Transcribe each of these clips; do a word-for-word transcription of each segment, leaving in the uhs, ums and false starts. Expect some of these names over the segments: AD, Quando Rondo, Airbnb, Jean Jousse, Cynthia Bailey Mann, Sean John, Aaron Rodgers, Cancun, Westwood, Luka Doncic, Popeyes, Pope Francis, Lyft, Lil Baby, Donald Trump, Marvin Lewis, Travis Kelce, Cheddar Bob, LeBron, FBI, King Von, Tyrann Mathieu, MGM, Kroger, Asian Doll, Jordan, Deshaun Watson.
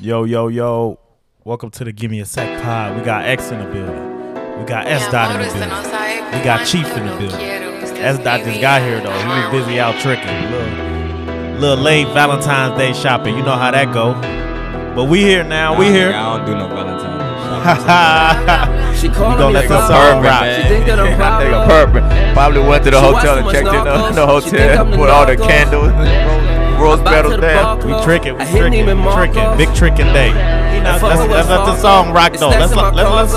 Yo, yo, yo. Welcome to the Gimme a Sec pod. We got X in the building. We got S Dot in the building. We got Chief in the building. S Dot just got here, though. He was busy out tricking. Little, little late Valentine's Day shopping. You know how that go. But we here now. We here. I don't do no Valentine's Day. She called me a pervert. She think that I'm a pervert. Probably went to the hotel and checked in the hotel with all the candles. Rose petals there. We tricking. We tricking. Tricking. Big tricking day. Let's let this song rock though. Let's let let's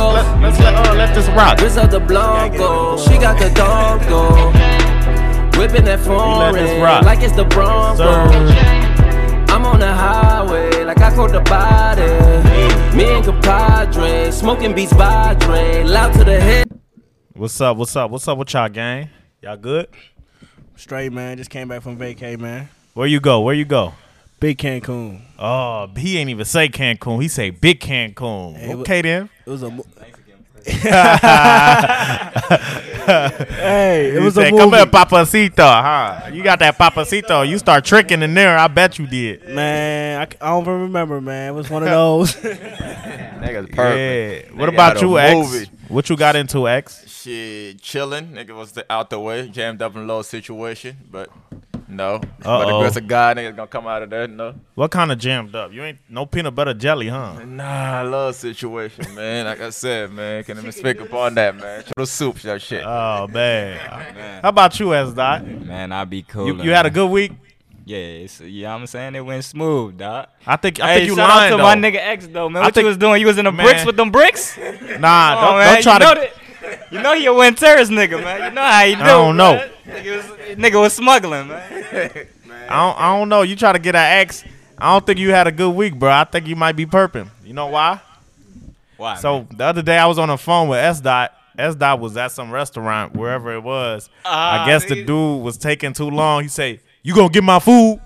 let's let this rock. She got the dog go. Whipping that foreign like it's the Bronx. I'm on the highway like I caught the body. Me and compadre smoking Beats by Dre. Loud to the head. What's up? What's up? What's up with y'all, gang? Y'all good? Straight, man. Just came back from vacay, man. Where you go? Where you go? Big Cancun. Oh, he ain't even say Cancun. He say Big Cancun. Hey, okay, then. It was a. Mo- hey, it was he a. Said, movie. Come here, Papacito, huh? You got that Papacito. You start tricking in there. I bet you did. Man, I, I don't even remember, man. It was one of those. Nigga's perfect. Yeah. Nigga, what about you, X? Movie. What you got into, X? Shit, chilling. Nigga was out the way, jammed up in a little situation, but. No. Uh-oh. But the grace of God, niggas gonna come out of that, no. What kind of jammed up? You ain't no peanut butter jelly, huh? Nah, I love situation, man. Like I said, man, can't even speak upon that, man. Little soup, your shit. Oh, man. man. How about you, S. Dot? Man, I be cool. You, you had man. a good week? Yeah, it's, you know what I'm saying? It went smooth, dog. I think, I hey, think you shout lying, out to though. my nigga X, though, man. I what think, you was doing? You was in the man. bricks with them bricks? Nah, don't, on, don't, don't try you to... You know he a win terrorist nigga, man. You know how he do. I don't know. Man. Nigga was, nigga was smuggling, man. man. I don't, I don't know. You try to get an X. I don't think you had a good week, bro. I think you might be perping. You know why? Why? So man? the other day I was on the phone with S. Dot. S. Dot was at some restaurant, wherever it was. Uh, I guess the dude was taking too long. He say, "You gonna get my food?"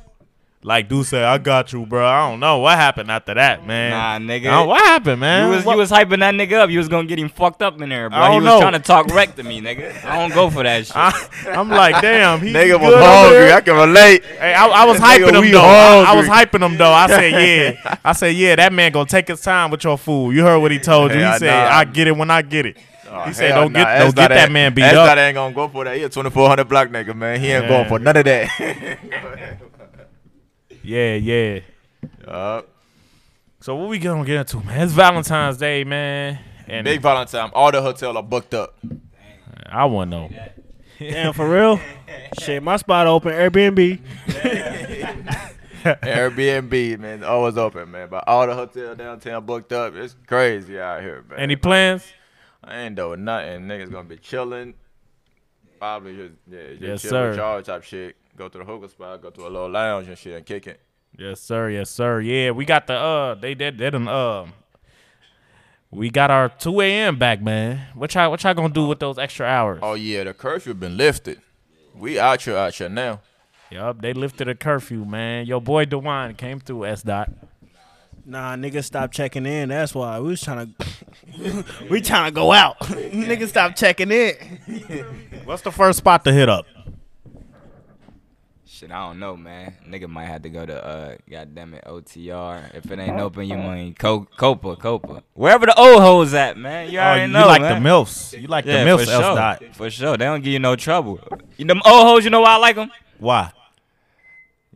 Like, dude said, I got you, bro. I don't know. What happened after that, man? Nah, nigga. Oh, what happened, man? You was, you was hyping that nigga up. You was going to get him fucked up in there, bro. I don't he was know. trying to talk wreck to me, nigga. I don't go for that shit. I, I'm like, damn. He nigga was hungry. I can relate. Hey, I, I was hyping nigga, him, though. I, I was hyping him, though. I said, yeah. I said, yeah, that man going to take his time with your food. You heard what he told you. He hey, said, nah. I get it when I get it. Oh, he said, don't nah. get, don't get that, that man beat that's up. That ain't going to go for that. He a twenty-four hundred block nigga, man. He ain't yeah. going for none of that. Yeah, yeah. Uh, so what we gonna get into, man? It's Valentine's Day, man. And Big Valentine. All the hotels are booked up. I want to know. Damn, for real? Shit, my spot open. Airbnb. Airbnb, man. It's always open, man. But all the hotels downtown booked up. It's crazy out here, man. Any plans? I ain't doing nothing. Niggas gonna be chilling. Probably just, yeah, just yes, chill with y'all type shit. Go to the hookah spot, go to a little lounge and shit and kick it. Yes, sir. Yes, sir. Yeah, we got the, uh, they did, they done, um, uh, we got our two a.m. back, man. What y'all, what y'all gonna do with those extra hours? Oh, yeah, the curfew been lifted. We out here, out here now. Yup, they lifted a curfew, man. Your boy DeWine came through, S. Dot. Nah, niggas stop checking in. That's why we was trying to, we trying to go out. Niggas stop checking in. What's the first spot to hit up? Shit, I don't know, man. Nigga might have to go to, uh, goddamn it, O T R. If it ain't open, you ain't Co- Copa, Copa. Wherever the old hoes at, man. You already oh, you know, like man. You like the MILFs. You like yeah, the MILFs, L-Dot. Sure. For sure. They don't give you no trouble. You, them old hoes, you know why I like them? Why?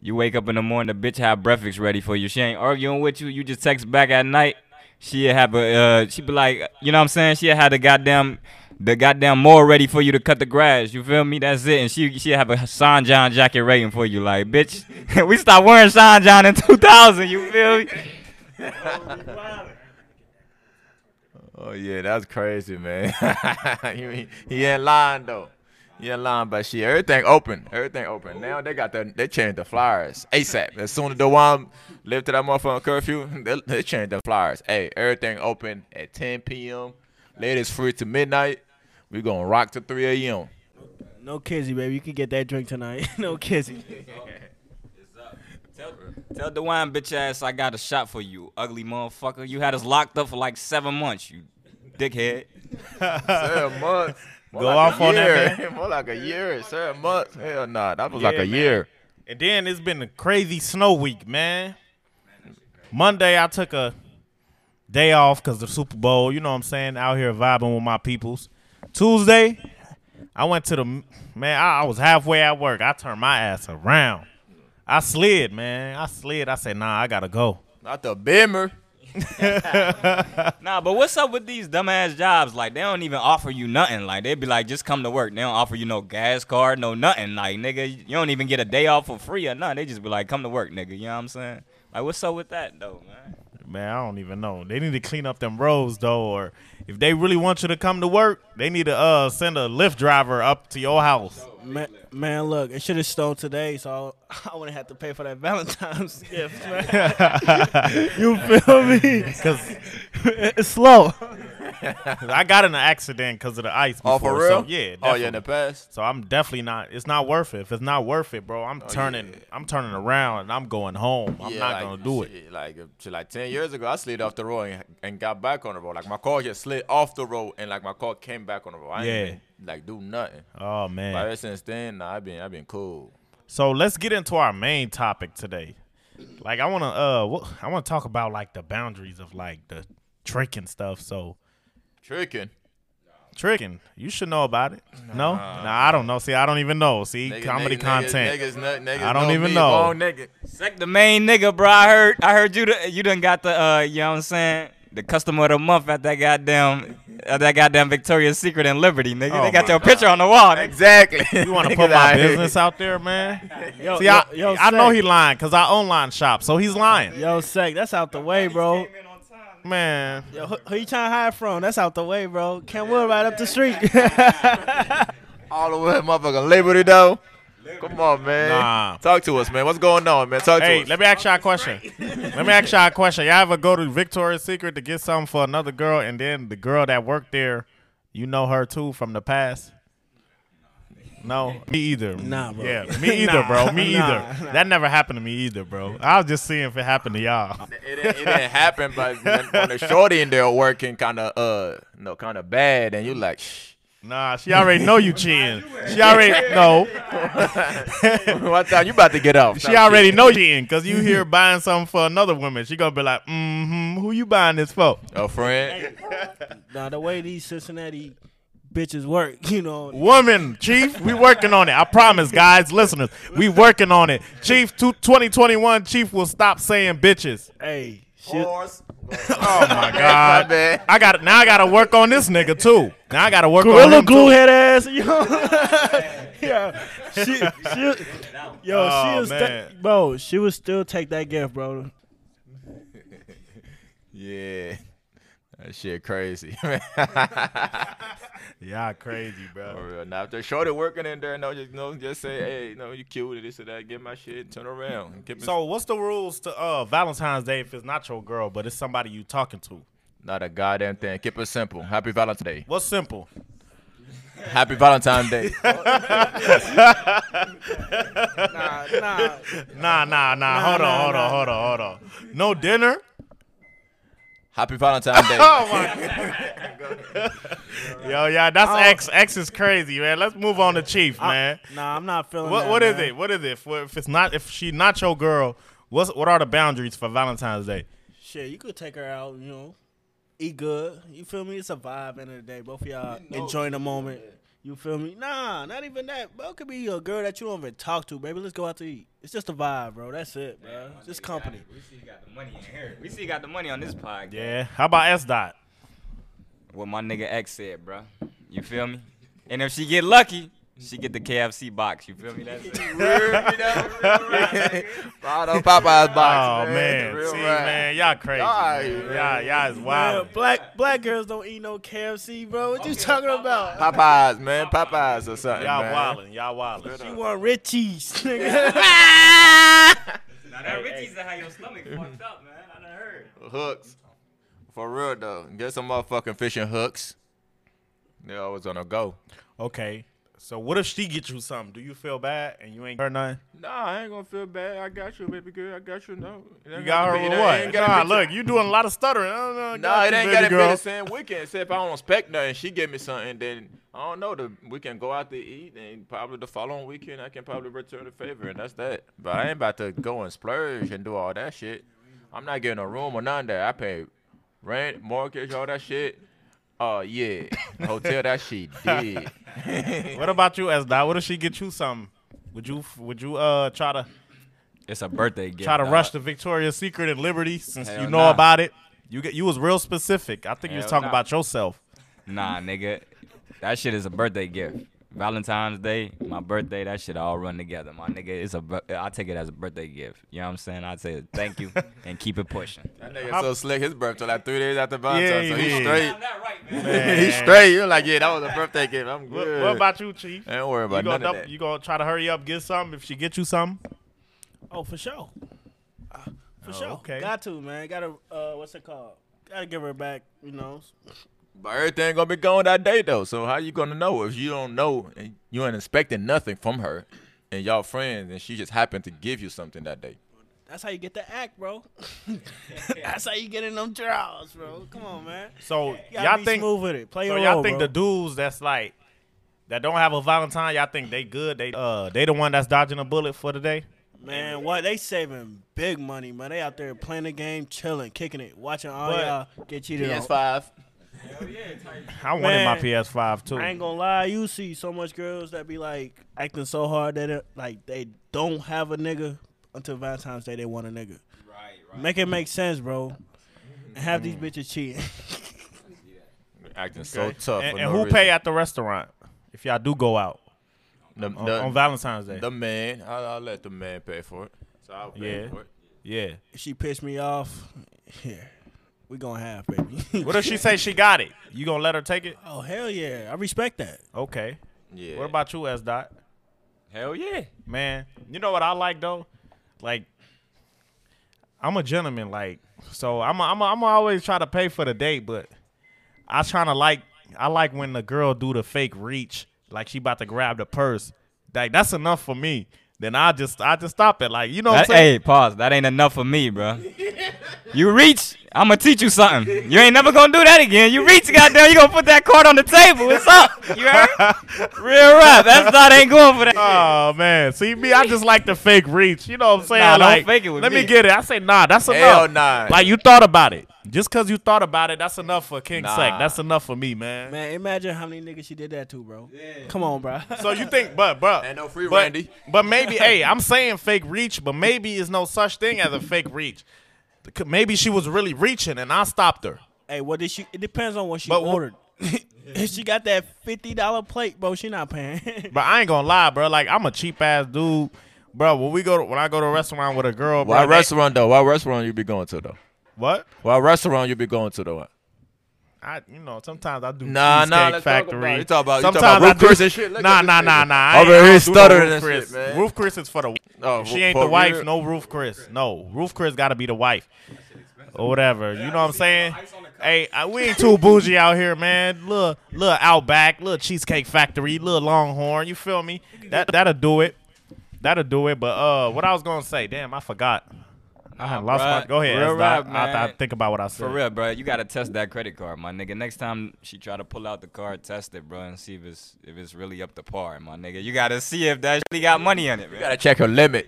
You wake up in the morning, the bitch have breakfast ready for you. She ain't arguing with you. You just text back at night. She'll have a, uh, she be like, you know what I'm saying? She'll have the goddamn... The goddamn mower ready for you to cut the grass. You feel me? That's it. And she she have a Sean John jacket waiting for you. Like, bitch, we stopped wearing Sean John in two thousand. You feel me? Oh, yeah, that's crazy, man. he, he ain't lying, though. He ain't lying, but shit, everything open. Everything open. Now they got the, they changed the flyers ASAP. As soon as the one lifted that motherfucking curfew, they, they changed the flyers. Hey, everything open at ten p.m. Ladies free to midnight. We gonna rock to three a.m. No kizzy, baby. You can get that drink tonight. No kizzy. It's up. It's up. Tell, tell DeWine, bitch ass, I got a shot for you, ugly motherfucker. You had us locked up for like seven months, you dickhead. Seven months. More Go like off on year. that, man. More like a year. Seven months. Hell nah. That was yeah, like a man. year. And then it's been a crazy snow week, man. man Monday, I took a day off because the Super Bowl, you know what I'm saying, out here vibing with my peoples. Tuesday, I went to the, man, I, I was halfway at work. I turned my ass around. I slid, man. I slid. I said, nah, I got to go. Not the bimmer. Nah, but what's up with these dumbass jobs? Like, they don't even offer you nothing. Like, they'd be like, just come to work. They don't offer you no gas card, no nothing. Like, nigga, you don't even get a day off for free or nothing. They just be like, come to work, nigga. You know what I'm saying? Like, what's up with that, though, man? Man, I don't even know. They need to clean up them roads, though. Or if they really want you to come to work, they need to uh send a Lyft driver up to your house. Man, man look, it should have snowed today, so I wouldn't have to pay for that Valentine's gift, man. You feel me? Because it's slow. I got in an accident because of the ice before. Oh, for real? So, yeah. Definitely. Oh, yeah, in the past. So I'm definitely not. It's not worth it. If it's not worth it, bro, I'm oh, turning. Yeah. I'm turning around and I'm going home. I'm yeah, not like, gonna do it. Like like ten years ago, I slid off the road and, and got back on the road. Like my car just slid off the road and like my car came back on the road. I yeah. Ain't even, like do nothing. Oh man. But ever since then, nah, I've been I've been cool. So let's get into our main topic today. Like I wanna uh I wanna talk about like the boundaries of like the trick and stuff. So. Tricking. Tricking. You should know about it. No? Nah, nah, I don't know. See, I don't even know. See, niggas, comedy niggas, content. Niggas, niggas, niggas I don't know even know. Long nigga. Sec the main nigga, bro. I heard I heard you the, you done got the, uh, you know what I'm saying, the customer of the month at that goddamn at that goddamn Victoria's Secret and Liberty, nigga. Oh they got your God. Picture on the wall. Nigga. Exactly. You want to put my business out there, man? Yo, See, yo, I, yo, I know he lying because I online shop, so he's lying. Yo, Sec, that's out the way, bro. Man, yo, who, who you trying to hide from? That's out the way, bro. Kenwood right up the street. All the way, motherfucking Liberty, though. Come on, man. Nah. Talk to us, man. What's going on, man? Talk hey, to us. Hey, let me ask y'all a question. Let me ask y'all a question. Y'all ever go to Victoria's Secret to get something for another girl, and then the girl that worked there, you know her too from the past? No, me either. Nah, bro. Yeah, me either, nah, bro. Me nah, either. Nah. That never happened to me either, bro. I was just seeing if it happened to y'all. It, it, it didn't happen, but when the shorty in there working kind of, uh, no, kind of bad, and you like, shh. Nah, she already know you cheating. She already know. What time you about to get off? She already know you cheating because you here buying something for another woman. She gonna be like, mm-hmm, who you buying this for? A friend. Nah, the way these Cincinnati bitches work, you know. Woman, Chief, we working on it. I promise, guys, listeners, we working on it. Chief, twenty twenty-one, Chief will stop saying bitches. Hey, shit. Oh my God, man! I got now. I gotta work on this nigga too. Now I gotta work Gorilla on him glue too. Head ass. Yo. Yeah, she, she, yo, oh, she was, th bro. She would still take that gift, bro. Yeah. That shit crazy. Yeah, crazy, bro. For real. Now, if they're shorty working in there, no, just no, just say, hey, no, you cute, this or that, get my shit, turn around. So, what's the rules to uh, Valentine's Day if it's not your girl, but it's somebody you talking to? Not a goddamn thing. Keep it simple. Happy Valentine's Day. What's simple? Happy Valentine's Day. nah, nah. Nah, nah, nah. Hold on, hold on, hold on, hold on. No dinner? Happy Valentine's Day. Oh, my God. Yo, yeah, that's X. X is crazy, man. Let's move on to Chief, man. I, nah, I'm not feeling what, that, What man. is it? What is it? If, if it's not, if she not your girl, what's, what are the boundaries for Valentine's Day? Shit, you could take her out, you know, eat good. You feel me? It's a vibe end of the day. Both of y'all enjoying the moment. You feel me? Nah, not even that, bro. It could be a girl that you don't even talk to, baby. Let's go out to eat. It's just a vibe, bro. That's it, bro. Man, just company. We see you got the money in here. We see you got the money on this podcast. Yeah. How about S Dot? What my nigga X said, bro. You feel me? And if she get lucky, she get the K F C box. You feel me? That's it. Popeyes box. Oh man, man. see right. man, y'all crazy. Y'all, y'all is wild. Man, black black girls don't eat no K F C, bro. What okay, you talking Popeyes. about? Popeyes, man. Popeyes or something. Y'all wildin'. Y'all wildin'. She want red cheese, nigga. Now that red cheese is how your stomach fucked up, man. I done heard. Hooks, for real though. Get some motherfucking fishing hooks. They always on a go. Okay. So what if she get you something? Do you feel bad and you ain't got her nothing? Nah, I ain't gonna feel bad. I got you, baby girl. I got you. No, you got her with what? Nah, look, you doing a lot of stuttering. I don't know. I nah, it ain't gotta be the same weekend. Except if I don't expect nothing, she give me something. Then I don't know. The we can go out to eat, and probably the following weekend I can probably return the favor, and that's that. But I ain't about to go and splurge and do all that shit. I'm not getting a room or none of that. I pay rent, mortgage, all that shit. Oh, uh, yeah. Hotel that she did. What about you, Esda? What if she get you something? Would you would you uh try to... It's a birthday gift. Try to dog. rush to Victoria's Secret and Liberty since Hell you know nah. about it. You get you was real specific. I think Hell you was talking nah. about yourself. Nah, nigga. That shit is a birthday gift. Valentine's Day, my birthday, that shit all run together, my nigga. It's a, I take it as a birthday gift. You know what I'm saying? I say thank you and keep it pushing. That nigga I'm, so slick. His birthday like three days after Valentine's, yeah, so he's yeah. straight. I'm not right, man. Man. He's straight. You're like, yeah, that was a birthday gift. I'm good. What, what about you, Chief? I don't worry about you none dump, of that. You gonna try to hurry up, get something? If she get you something? Oh, for sure. Uh, for oh, sure. Okay. Got to, man. Got to. Uh, what's it called? Got to give her back. You know. But everything gonna be going that day though. So how you gonna know if you don't know and you ain't expecting nothing from her and y'all friends and she just happened to give you something that day? That's how you get the act, bro. That's how you get in them draws, bro. Come on, man. So y'all think move with it. Play your role, bro. So y'all think the dudes that's like that don't have a Valentine, y'all think they good? They uh they the one that's dodging a bullet for the day? Man, what they saving big money, man. They out there playing the game, chilling, kicking it, watching all y'all get cheated on. P S five. Hell yeah, I wanted man, my P S five too. I ain't gonna lie, you see so much girls that be like acting so hard that it, like they don't have a nigga until Valentine's Day they want a nigga. Right, right. Make it make sense, bro. And have these bitches cheating. Acting so okay. tough. And, and no who reason. pay at the restaurant if y'all do go out the, on, the, on Valentine's Day? The man, I'll, I'll let the man pay for it. So I'll pay yeah. for it. Yeah. If she pissed me off, here. Yeah. We gonna have, baby. What if she say she got it? You gonna let her take it? Oh, hell yeah. I respect that. Okay. Yeah. What about you, S-Dot? Hell yeah. Man, you know what I like, though? Like, I'm a gentleman, like, so I'm a, I'm a, I'm a always try to pay for the date, but I trying to like, I like when the girl do the fake reach, like she about to grab the purse. Like, that's enough for me. Then I just I just stop it. Like, you know what I'm saying? Hey, pause. That ain't enough for me, bro. You reach, I'm going to teach you something. You ain't never going to do that again. You reach, goddamn, you going to put that card on the table. What's up? You heard? Real rough. That's not ain't going for that. Oh, man. See, me, I just like the fake reach. You know what I'm saying? Nah, like, don't fake it with let me. me get it. I say, nah, that's enough. Hell nah. Like, you thought about it. Just because you thought about it, that's enough for King nah. Sack. That's enough for me, man. Man, imagine how many niggas she did that to, bro. Yeah. Come on, bro. So you think, but, bro. Ain't no free but, Randy. But maybe, hey, I'm saying fake reach, but maybe it's no such thing as a fake reach. Maybe she was really reaching, and I stopped her. Hey, what did she? It depends on what she but ordered. If she got that fifty dollar plate, bro, she not paying. But I ain't going to lie, bro. Like, I'm a cheap-ass dude. Bro, when, we go to, when I go to a restaurant with a girl, bro. Why restaurant, though? Why restaurant you be going to, though? What? What restaurant you be going to though? I, you know, sometimes I do nah, Cheesecake nah, let's Factory. Talk about it. You talk about, sometimes you talk about Ruth Chris and shit. Look nah, nah, nah, nah. I Over here stuttering and shit, man. Ruth Chris is for the oh, she ain't the wife. Real? No, Ruth Chris. No, Ruth Chris got to be the wife. Or whatever. You know what I'm saying? Hey, I, we ain't too bougie out here, man. Little, little Outback, little Cheesecake Factory, little Longhorn. You feel me? That, that'll do it. That'll do it. But uh, what I was going to say, damn, I forgot. I have lost my. Go ahead. Real rap, I, man. I, I think about what I said. For real, bro. You gotta test that credit card, my nigga. Next time she try to pull out the card, test it, bro, and see if it's if it's really up to par, my nigga. You gotta see if that really got money in it, man. You gotta check her limit.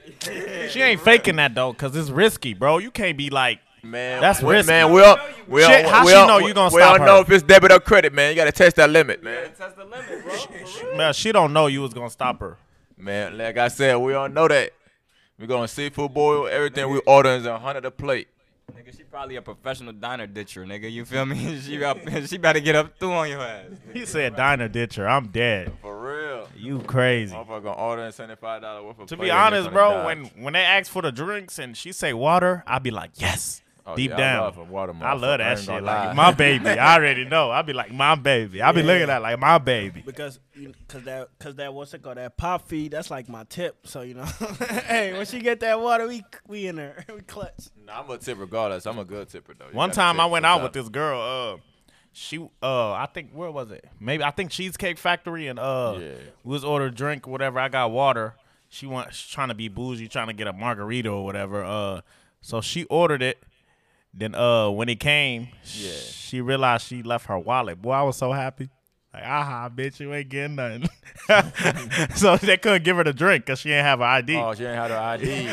She ain't faking that though, cause it's risky, bro. You can't be like, man, that's risky. Man, we all, we all, Shit, how we all, she know you gonna stop her? We all her? know if it's debit or credit, man. You gotta test that limit, man. You gotta test the limit, bro. She, man, she don't know you was gonna stop her. Man, like I said, we all know that. We're going seafood boil. Everything nigga, we order is a hundred a plate. Nigga, she probably a professional diner ditcher, nigga. You feel me? She up, she about to get up through on your ass. He said diner ditcher. I'm dead. For real. You crazy. I'm going to order and seventy-five dollars worth of To be honest, bro, when, when they ask for the drinks and she say water, I'll be like, yes. Oh, Deep yeah, down. I love, water, I love that I shit. Like, my baby. I already know. I'll be like, my baby. I'll be yeah. looking at it like, my baby. Because cause that, cause that, what's it called? That pop feed, that's like my tip. So, you know, hey, when she get that water, we we in there. We clutch. Nah, I'm a tip regardless. I'm a good tipper, though. You One time I went out with this girl. Uh, she, uh, I think, where was it? Maybe, I think Cheesecake Factory. And uh, yeah. we was ordered drink, whatever. I got water. She went, she's trying to be bougie, trying to get a margarita or whatever. Uh, So she ordered it. Then uh, when it came, yeah. she realized she left her wallet. Boy, I was so happy. Like, aha, bitch, you ain't getting nothing. So they couldn't give her the drink because she ain't have her I D. Oh, she ain't had her I D.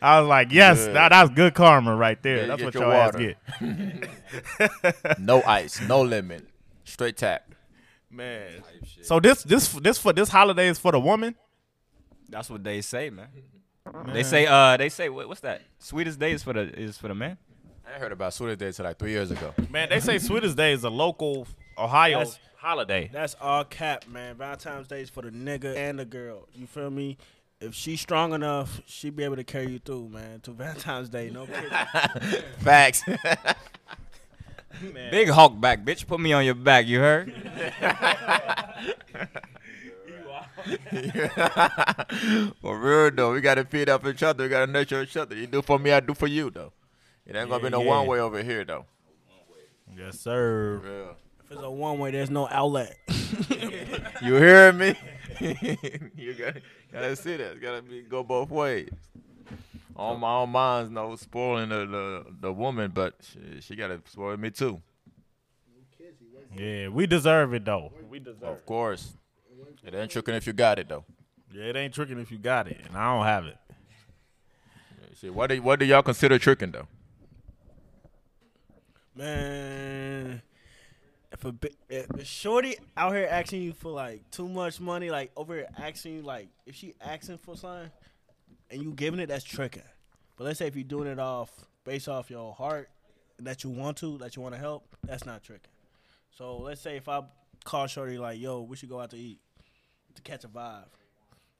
I was like, yes, that, that's good karma right there. Yeah, that's what y'all ass get. No ice, no lemon, straight tap. Man. So this this this for this holiday is for the woman. That's what they say, man. man. They say uh they say what, what's that? Sweetest day is for the is for the man. I heard about Sweetest Day until like three years ago. Man, they say Sweetest Day is a local Ohio that's, holiday. That's all cap, man. Valentine's Day is for the nigga and the girl. You feel me? If she's strong enough, she be able to carry you through, man. To Valentine's Day, no kidding. Facts. Man. Big Hulk back, bitch. Put me on your back, you heard? For real, though. We got to feed up each other. We got to nurture each other. You do for me, I do for you, though. It ain't gonna yeah, be no yeah. one way over here though. Yes, sir. Yeah. If it's a one way, there's no outlet. You hear me? You gotta, gotta see that. It's gotta be go both ways. On my own mind's no spoiling the the, the woman, but she, she gotta spoil me too. Yeah, we deserve it though. We deserve it. Of course. It ain't tricking if you got it though. Yeah, it ain't tricking if you got it, and I don't have it. Yeah, shit, what do what do y'all consider tricking though? Man, if a, if a shorty out here asking you for, like, too much money, like, over here asking you, like, if she asking for something and you giving it, that's tricking. But let's say if you're doing it off, based off your heart, that you want to, that you want to help, that's not tricking. So let's say if I call shorty, like, yo, we should go out to eat to catch a vibe,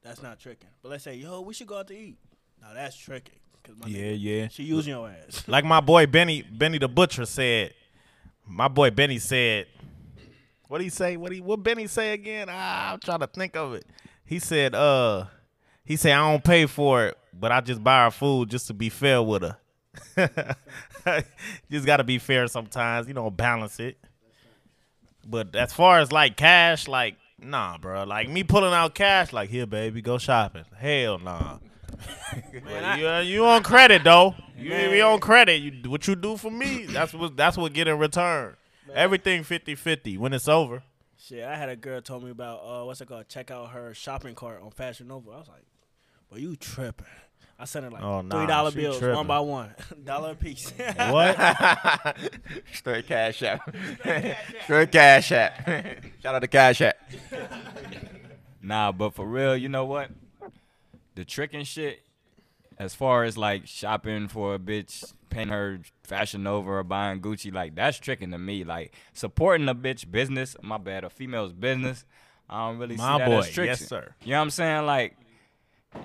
that's not tricking. But let's say, yo, we should go out to eat. Now, that's tricking. Yeah, nigga, yeah. She using your ass. Like my boy Benny, Benny the Butcher said. My boy Benny said, what did he say? What he what Benny say again? Ah, I'm trying to think of it. He said, uh, he said I don't pay for it, but I just buy her food just to be fair with her. Just gotta be fair sometimes, you know, balance it. But as far as like cash, like nah, bro. Like me pulling out cash, like here, baby, go shopping. Hell nah. Man, I, you, uh, you on credit though. You be on credit. You, what you do for me, that's what that's what get in return. Man. Everything fifty fifty when it's over. Shit, I had a girl told me about uh, what's it called? Check out her shopping cart on Fashion Nova. I was like, "Well, you tripping?" I sent her like oh, three dollar nah, bills, tripping. one by one, dollar a piece. What? Straight Cash App. Straight Cash App. Shout out to Cash App. Nah, but for real, you know what? The trick and shit, as far as like shopping for a bitch, paying her Fashion Nova or buying Gucci, like that's tricking to me. Like supporting a bitch business, my bad, a female's business, I don't really my see that boy. As tricking. Yes, sir. You know what I'm saying? Like,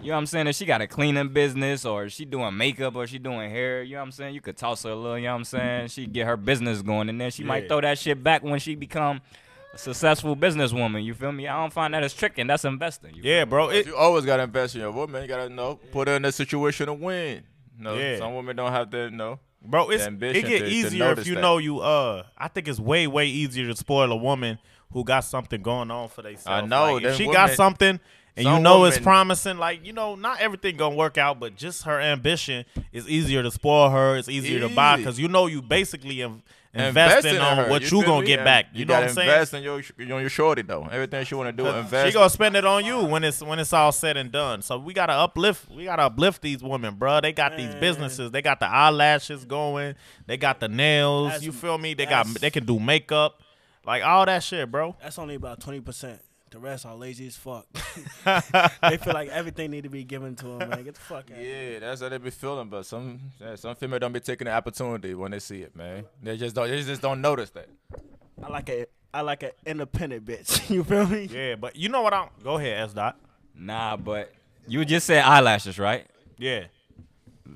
you know what I'm saying? If she got a cleaning business or she doing makeup or she doing hair, you know what I'm saying? You could toss her a little, you know what I'm saying? She get her business going and then she yeah. might throw that shit back when she become successful businesswoman, you feel me? I don't find that as tricking. That's investing. Yeah, bro. It, you always gotta invest in your woman. You gotta know, put her in a situation to win. No, yeah. Some women don't have to know. Bro, it's it get to, easier to if you that. know you. Uh, I think it's way way easier to spoil a woman who got something going on for themselves. I know. Like, if she women, got something and some you know women, it's promising. Like you know, not everything gonna work out, but just her ambition is easier to spoil her. It's easier easy. to buy because you know you basically. Investing, investing on her. what you, you gonna get back. You, you know what I'm saying? Invest in your, on your shorty though. Everything she wanna do, invest. She gonna spend it on you when it's when it's all said and done. So we gotta uplift. We gotta uplift these women, bro. They got Man. these businesses. They got the eyelashes going. They got the nails. That's, you feel me? They got they can do makeup, like all that shit, bro. That's only about twenty percent. The rest are lazy as fuck. They feel like everything need to be given to them. Man, get the fuck out. Yeah, that's how they be feeling. But some some female don't be taking the opportunity when they see it, man. They just don't. They just don't notice that. I like a I like an independent bitch. You feel me? Yeah, but you know what? I'm go ahead, S Dot. Nah, but you just said eyelashes, right? Yeah.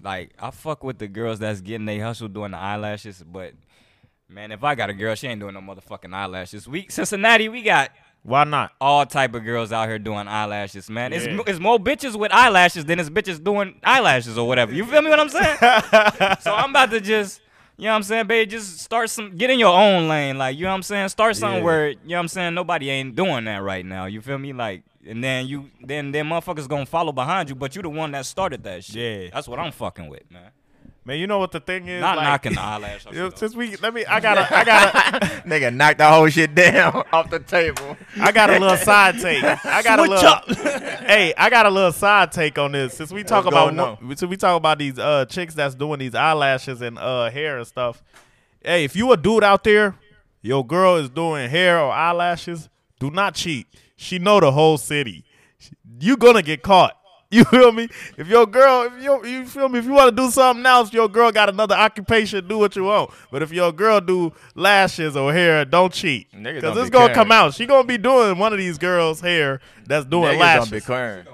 Like I fuck with the girls that's getting they hustle doing the eyelashes, but man, if I got a girl, she ain't doing no motherfucking eyelashes. We Cincinnati, we got. Why not? All type of girls out here doing eyelashes, man. Yeah. It's, it's more bitches with eyelashes than it's bitches doing eyelashes or whatever. You feel me what I'm saying? So I'm about to just, you know what I'm saying, babe, just start some, get in your own lane. Like, you know what I'm saying? Start something yeah. where, you know what I'm saying, nobody ain't doing that right now. You feel me? Like, and then you, then, then motherfuckers gonna follow behind you, but you the one that started that shit. Yeah. That's what I'm fucking with, man. Man, you know what the thing is? Not like, knocking the eyelash. Since we, let me, I gotta, I gotta. Nigga, knock the whole shit down off the table. I got a little side take. I got Switch a little. Up. Hey, I got a little side take on this. Since we talk What's about, since we talk about these uh chicks that's doing these eyelashes and uh hair and stuff. Hey, if you a dude out there, your girl is doing hair or eyelashes, do not cheat. She know the whole city. You gonna get caught. You feel me? If your girl, if you you feel me, if you want to do something else, your girl got another occupation, do what you want. But if your girl do lashes or hair, don't cheat. Niggas Cause it's gonna caring. come out. She gonna be doing one of these girls' hair that's doing niggas lashes. Don't be caring.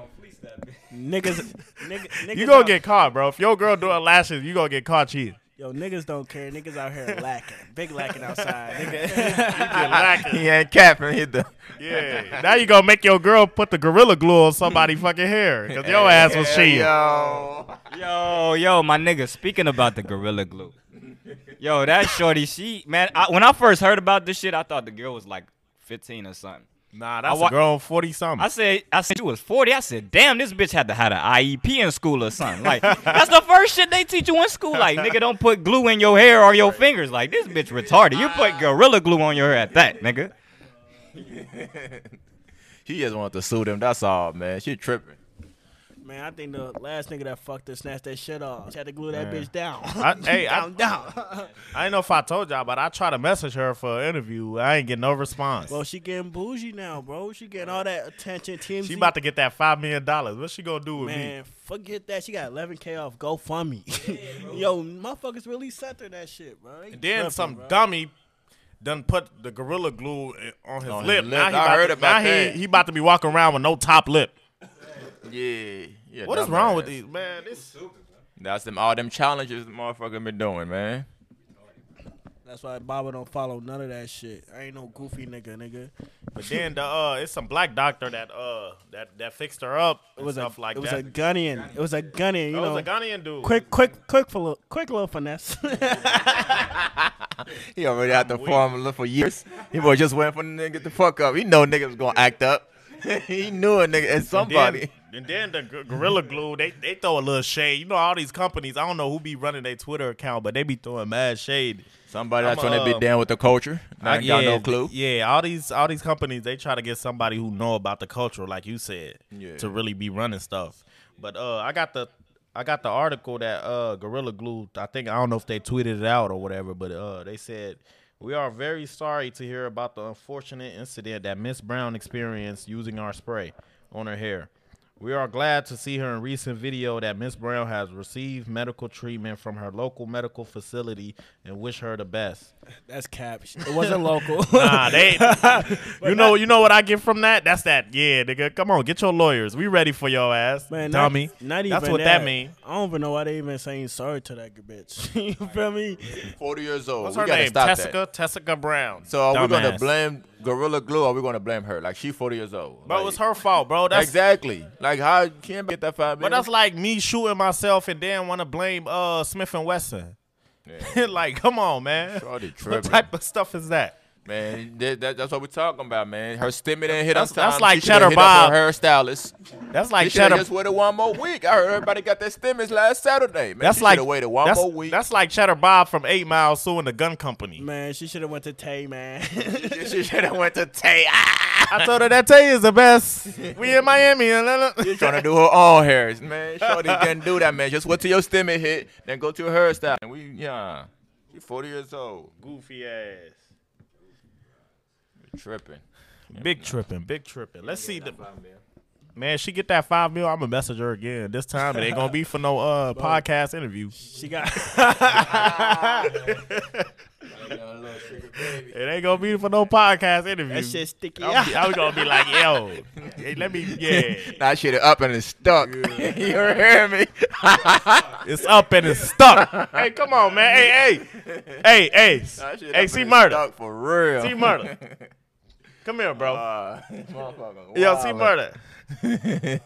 Niggas, niggas, niggas you gonna get caught, bro. If your girl doing lashes, you gonna get caught cheating. Yo, niggas don't care. Niggas out here lacking. Big lacking outside. Nigga. He ain't capping. Hit the. Yeah. Now you gonna make your girl put the gorilla glue on somebody's fucking hair because your ass was cheating. Yo, yo, yo, my nigga. Speaking about the gorilla glue, yo, that shorty, she man. I, when I first heard about this shit, I thought the girl was like fifteen or something. Nah, that's a girl forty something. I said, I said she was forty. I said, damn, this bitch had to have an I E P in school or something. Like that's the first shit they teach you in school. Like nigga, don't put glue in your hair or your fingers. Like this bitch retarded. You put gorilla glue on your hair at that, nigga. She just wanted to sue them. That's all, man. She tripping. Man, I think the last nigga that fucked her snatched that shit off. She had to glue that man. bitch down. I, hey, down, I, down. I ain't know if I told y'all, but I tried to message her for an interview. I ain't getting no response. Well, she getting bougie now, bro. She getting all that attention. T M Z. She about to get that five million dollars. What she gonna do with man, me? Man, forget that. She got eleven K off GoFundMe. Yeah, yo, motherfuckers really sent her that shit, bro. They and then tripping, some bro. dummy done put the gorilla glue on his on lip. His lip. Now, I he heard to, about now that. He, he about to be walking around with no top lip. Yeah, yeah. What is wrong ass. with these, man? This stupid. That's them all them challenges the motherfucker been doing, man. That's why Baba don't follow none of that shit. I ain't no goofy nigga, nigga. But then the uh, it's some black doctor that uh that that fixed her up. It was stuff a like it was that. a Ghanaian. It was a Ghanaian. You it know, was a Ghanaian dude. Quick, quick, quick for little, quick little finesse. He already had the formula for years. He was just waiting for the nigga to get the fuck up. He know niggas gonna act up. He knew a nigga and somebody. And then, and then the gorilla glue, they they throw a little shade. You know, all these companies, I don't know who be running their Twitter account, but they be throwing mad shade. Somebody I'm that's gonna uh, be down with the culture. I ain't yeah, got no clue. Yeah, all these all these companies, they try to get somebody who know about the culture, like you said, yeah. to really be running stuff. But uh, I got the I got the article that uh gorilla glue. I think I don't know if they tweeted it out or whatever, but uh, they said. We are very sorry to hear about the unfortunate incident that Miss Brown experienced using our spray on her hair. We are glad to see her in recent video that Miss Brown has received medical treatment from her local medical facility and wish her the best. That's cap. It wasn't local. Nah, they. You know, you know what I get from that? That's that. Yeah, nigga. Come on, get your lawyers. We ready for your ass, man. Tommy. Not, not even That's what that, that mean. I don't even know why they even saying sorry to that bitch. You feel me? Forty years old. What's her we name? Tessica. Tessica Brown. So are Dumb we gonna ass. blame gorilla glue? Or are we gonna blame her? Like she forty years old. Bro, like, it's her fault, bro. That's exactly. Like. Like how can't get that five minutes? But that's like me shooting myself and then want to blame uh Smith and Wesson. Yeah. Like, come on, man. What type of stuff is that? Man, that, that, that's what we're talking about, man. Her stimmy didn't hit us. That's, that's like she Cheddar Bob. Her stylist. That's like she Cheddar. Just waited one more week. I heard everybody got their stimmies last Saturday, man. That's she like waited one that's, more week. That's like Cheddar Bob from Eight Mile suing the gun company. Man, she should have went to Tay, man. She should have went to Tay. Ah! I told her that Tay is the best. We in Miami. She's trying to do her own hairs, man. Shorty can't do that, man. Just wait till your stimmy hit, then go to her style. And we, yeah, she forty years old, goofy ass. Tripping, big tripping, big tripping. Let's yeah, see the man. She get that five mil. I'm gonna message her again. This time it ain't gonna be for no uh Bro, podcast interview. She got it ain't gonna be for no podcast interview. That shit sticky. I was gonna be like, yo, hey, let me yeah. That shit is up and it's stuck. Yeah. You hear me? It's up and it's stuck. Hey, come on, man. Hey, hey, hey, hey, nah, hey, see murder for real. See murder. Come here, bro. Uh, Yo, C Murder.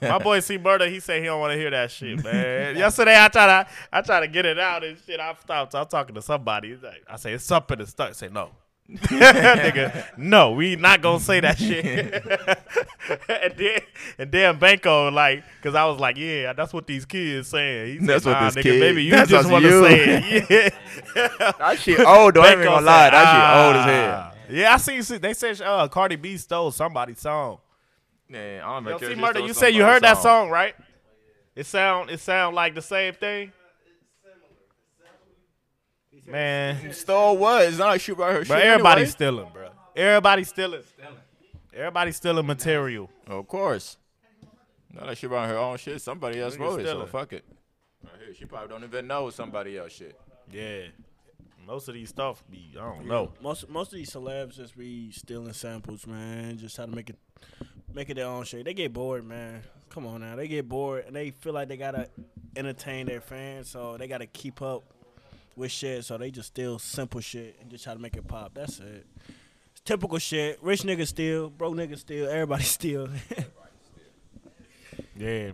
My boy C Murder, he said he don't want to hear that shit, man. Yesterday I tried to I tried to get it out and shit. I stopped. I was talking to somebody. Like, I say it's something to start. Say no. Nigga, no, we not gonna say that shit. and then and then Banco, like, cause I was like, yeah, that's what these kids saying. He said, that's nah, what this nigga, kid. Maybe you that's just want to say it. Yeah. That shit old though. I ain't gonna lie. That ah. shit old as hell. Yeah, I see. They said uh, Cardi B stole somebody's song. Yeah, I don't know. See, Murder, you said you heard song. that song, right? It sound it sound like the same thing. Man, stole what? It's not like she brought her shit. But everybody's stealing, bro. Everybody's stealing. Everybody's stealing material. Of course. Not like she brought her own shit. Somebody else wrote it, so fuck it. Right here, she probably don't even know somebody else shit. Yeah. Most of these stuff be, I don't know. Most most of these celebs just be stealing samples, man. Just how to make it make it their own shit. They get bored, man. Come on now. They get bored and they feel like they gotta entertain their fans, so they gotta keep up with shit, so they just steal simple shit and just try to make it pop. That's it. It's typical shit. Rich niggas steal, broke niggas steal, everybody steal. Yeah.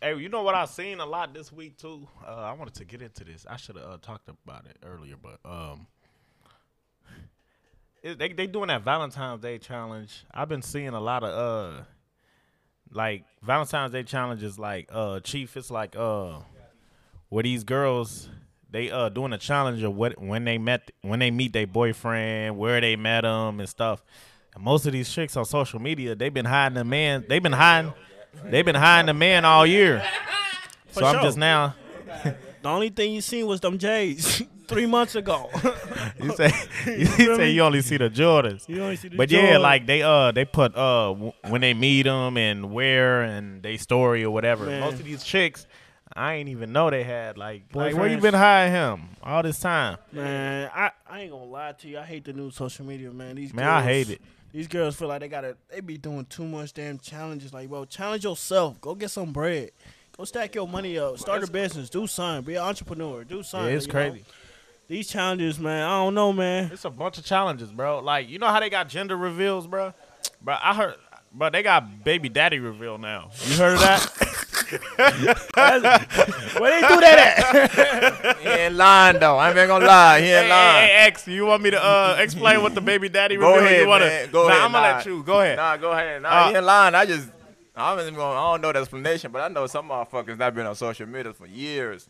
Hey, you know what I've seen a lot this week too? Uh, I wanted to get into this. I should have uh, talked about it earlier, but um, it, they they doing that Valentine's Day challenge. I've been seeing a lot of uh, like Valentine's Day challenges. Like uh, Chief, it's like uh, where these girls. They uh doing a challenge of what when they met when they meet their boyfriend, where they met him and stuff. And most of these chicks on social media, they've been hiding the man. They've been hiding, they've been hiding the man all year. For so sure. I'm just now. The only thing you seen was them J's three months ago. You say you say you only see the Jordans. You only see the But Jordans. Yeah, like they uh they put uh w when they meet them and where and they story or whatever. Man. Most of these chicks. I ain't even know they had like, like where you been hiding him all this time? Man, I, I ain't gonna lie to you. I hate the new social media, man. These man, girls, I hate it. These girls feel like they gotta they be doing too much damn challenges. Like, bro, challenge yourself. Go get some bread. Go stack your money up. Start a business. Do something. Be an entrepreneur. Do something. Yeah, it's crazy. Know? These challenges, man. I don't know, man. It's a bunch of challenges, bro. Like, you know how they got gender reveals, bro? Bro, I heard, bro, they got baby daddy reveal now. You heard of that? Where they do that at? He ain't lying though. I ain't even gonna lie. He ain't hey, lying. Hey, X, you want me to uh, explain what the baby daddy reveal? Go ahead, you wanna, man. Go nah, ahead. I'm gonna nah. let you. Go ahead. Nah, go ahead. Nah, uh, he ain't lying. I just, I'm even gonna, I don't know the explanation, but I know some motherfuckers that been on social media for years,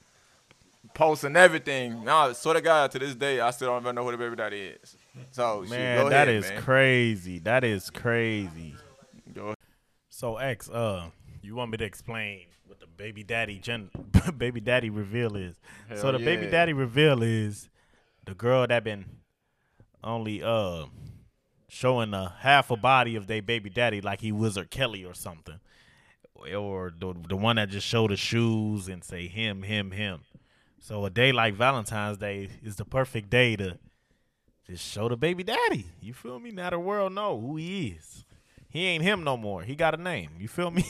posting everything. Nah, swear to God, to this day, I still don't even know who the baby daddy is. So, man, shoot, go that ahead, is man. crazy. That is crazy. Go. So, X, uh. you want me to explain what the baby daddy gen baby daddy reveal is? Hell so the yeah. baby daddy reveal is the girl that been only uh showing a half a body of their baby daddy, like he was or Kelly or something, or the the one that just showed the shoes and say him, him, him. So a day like Valentine's Day is the perfect day to just show the baby daddy. You feel me? Now the world know who he is. He ain't him no more. He got a name. You feel me?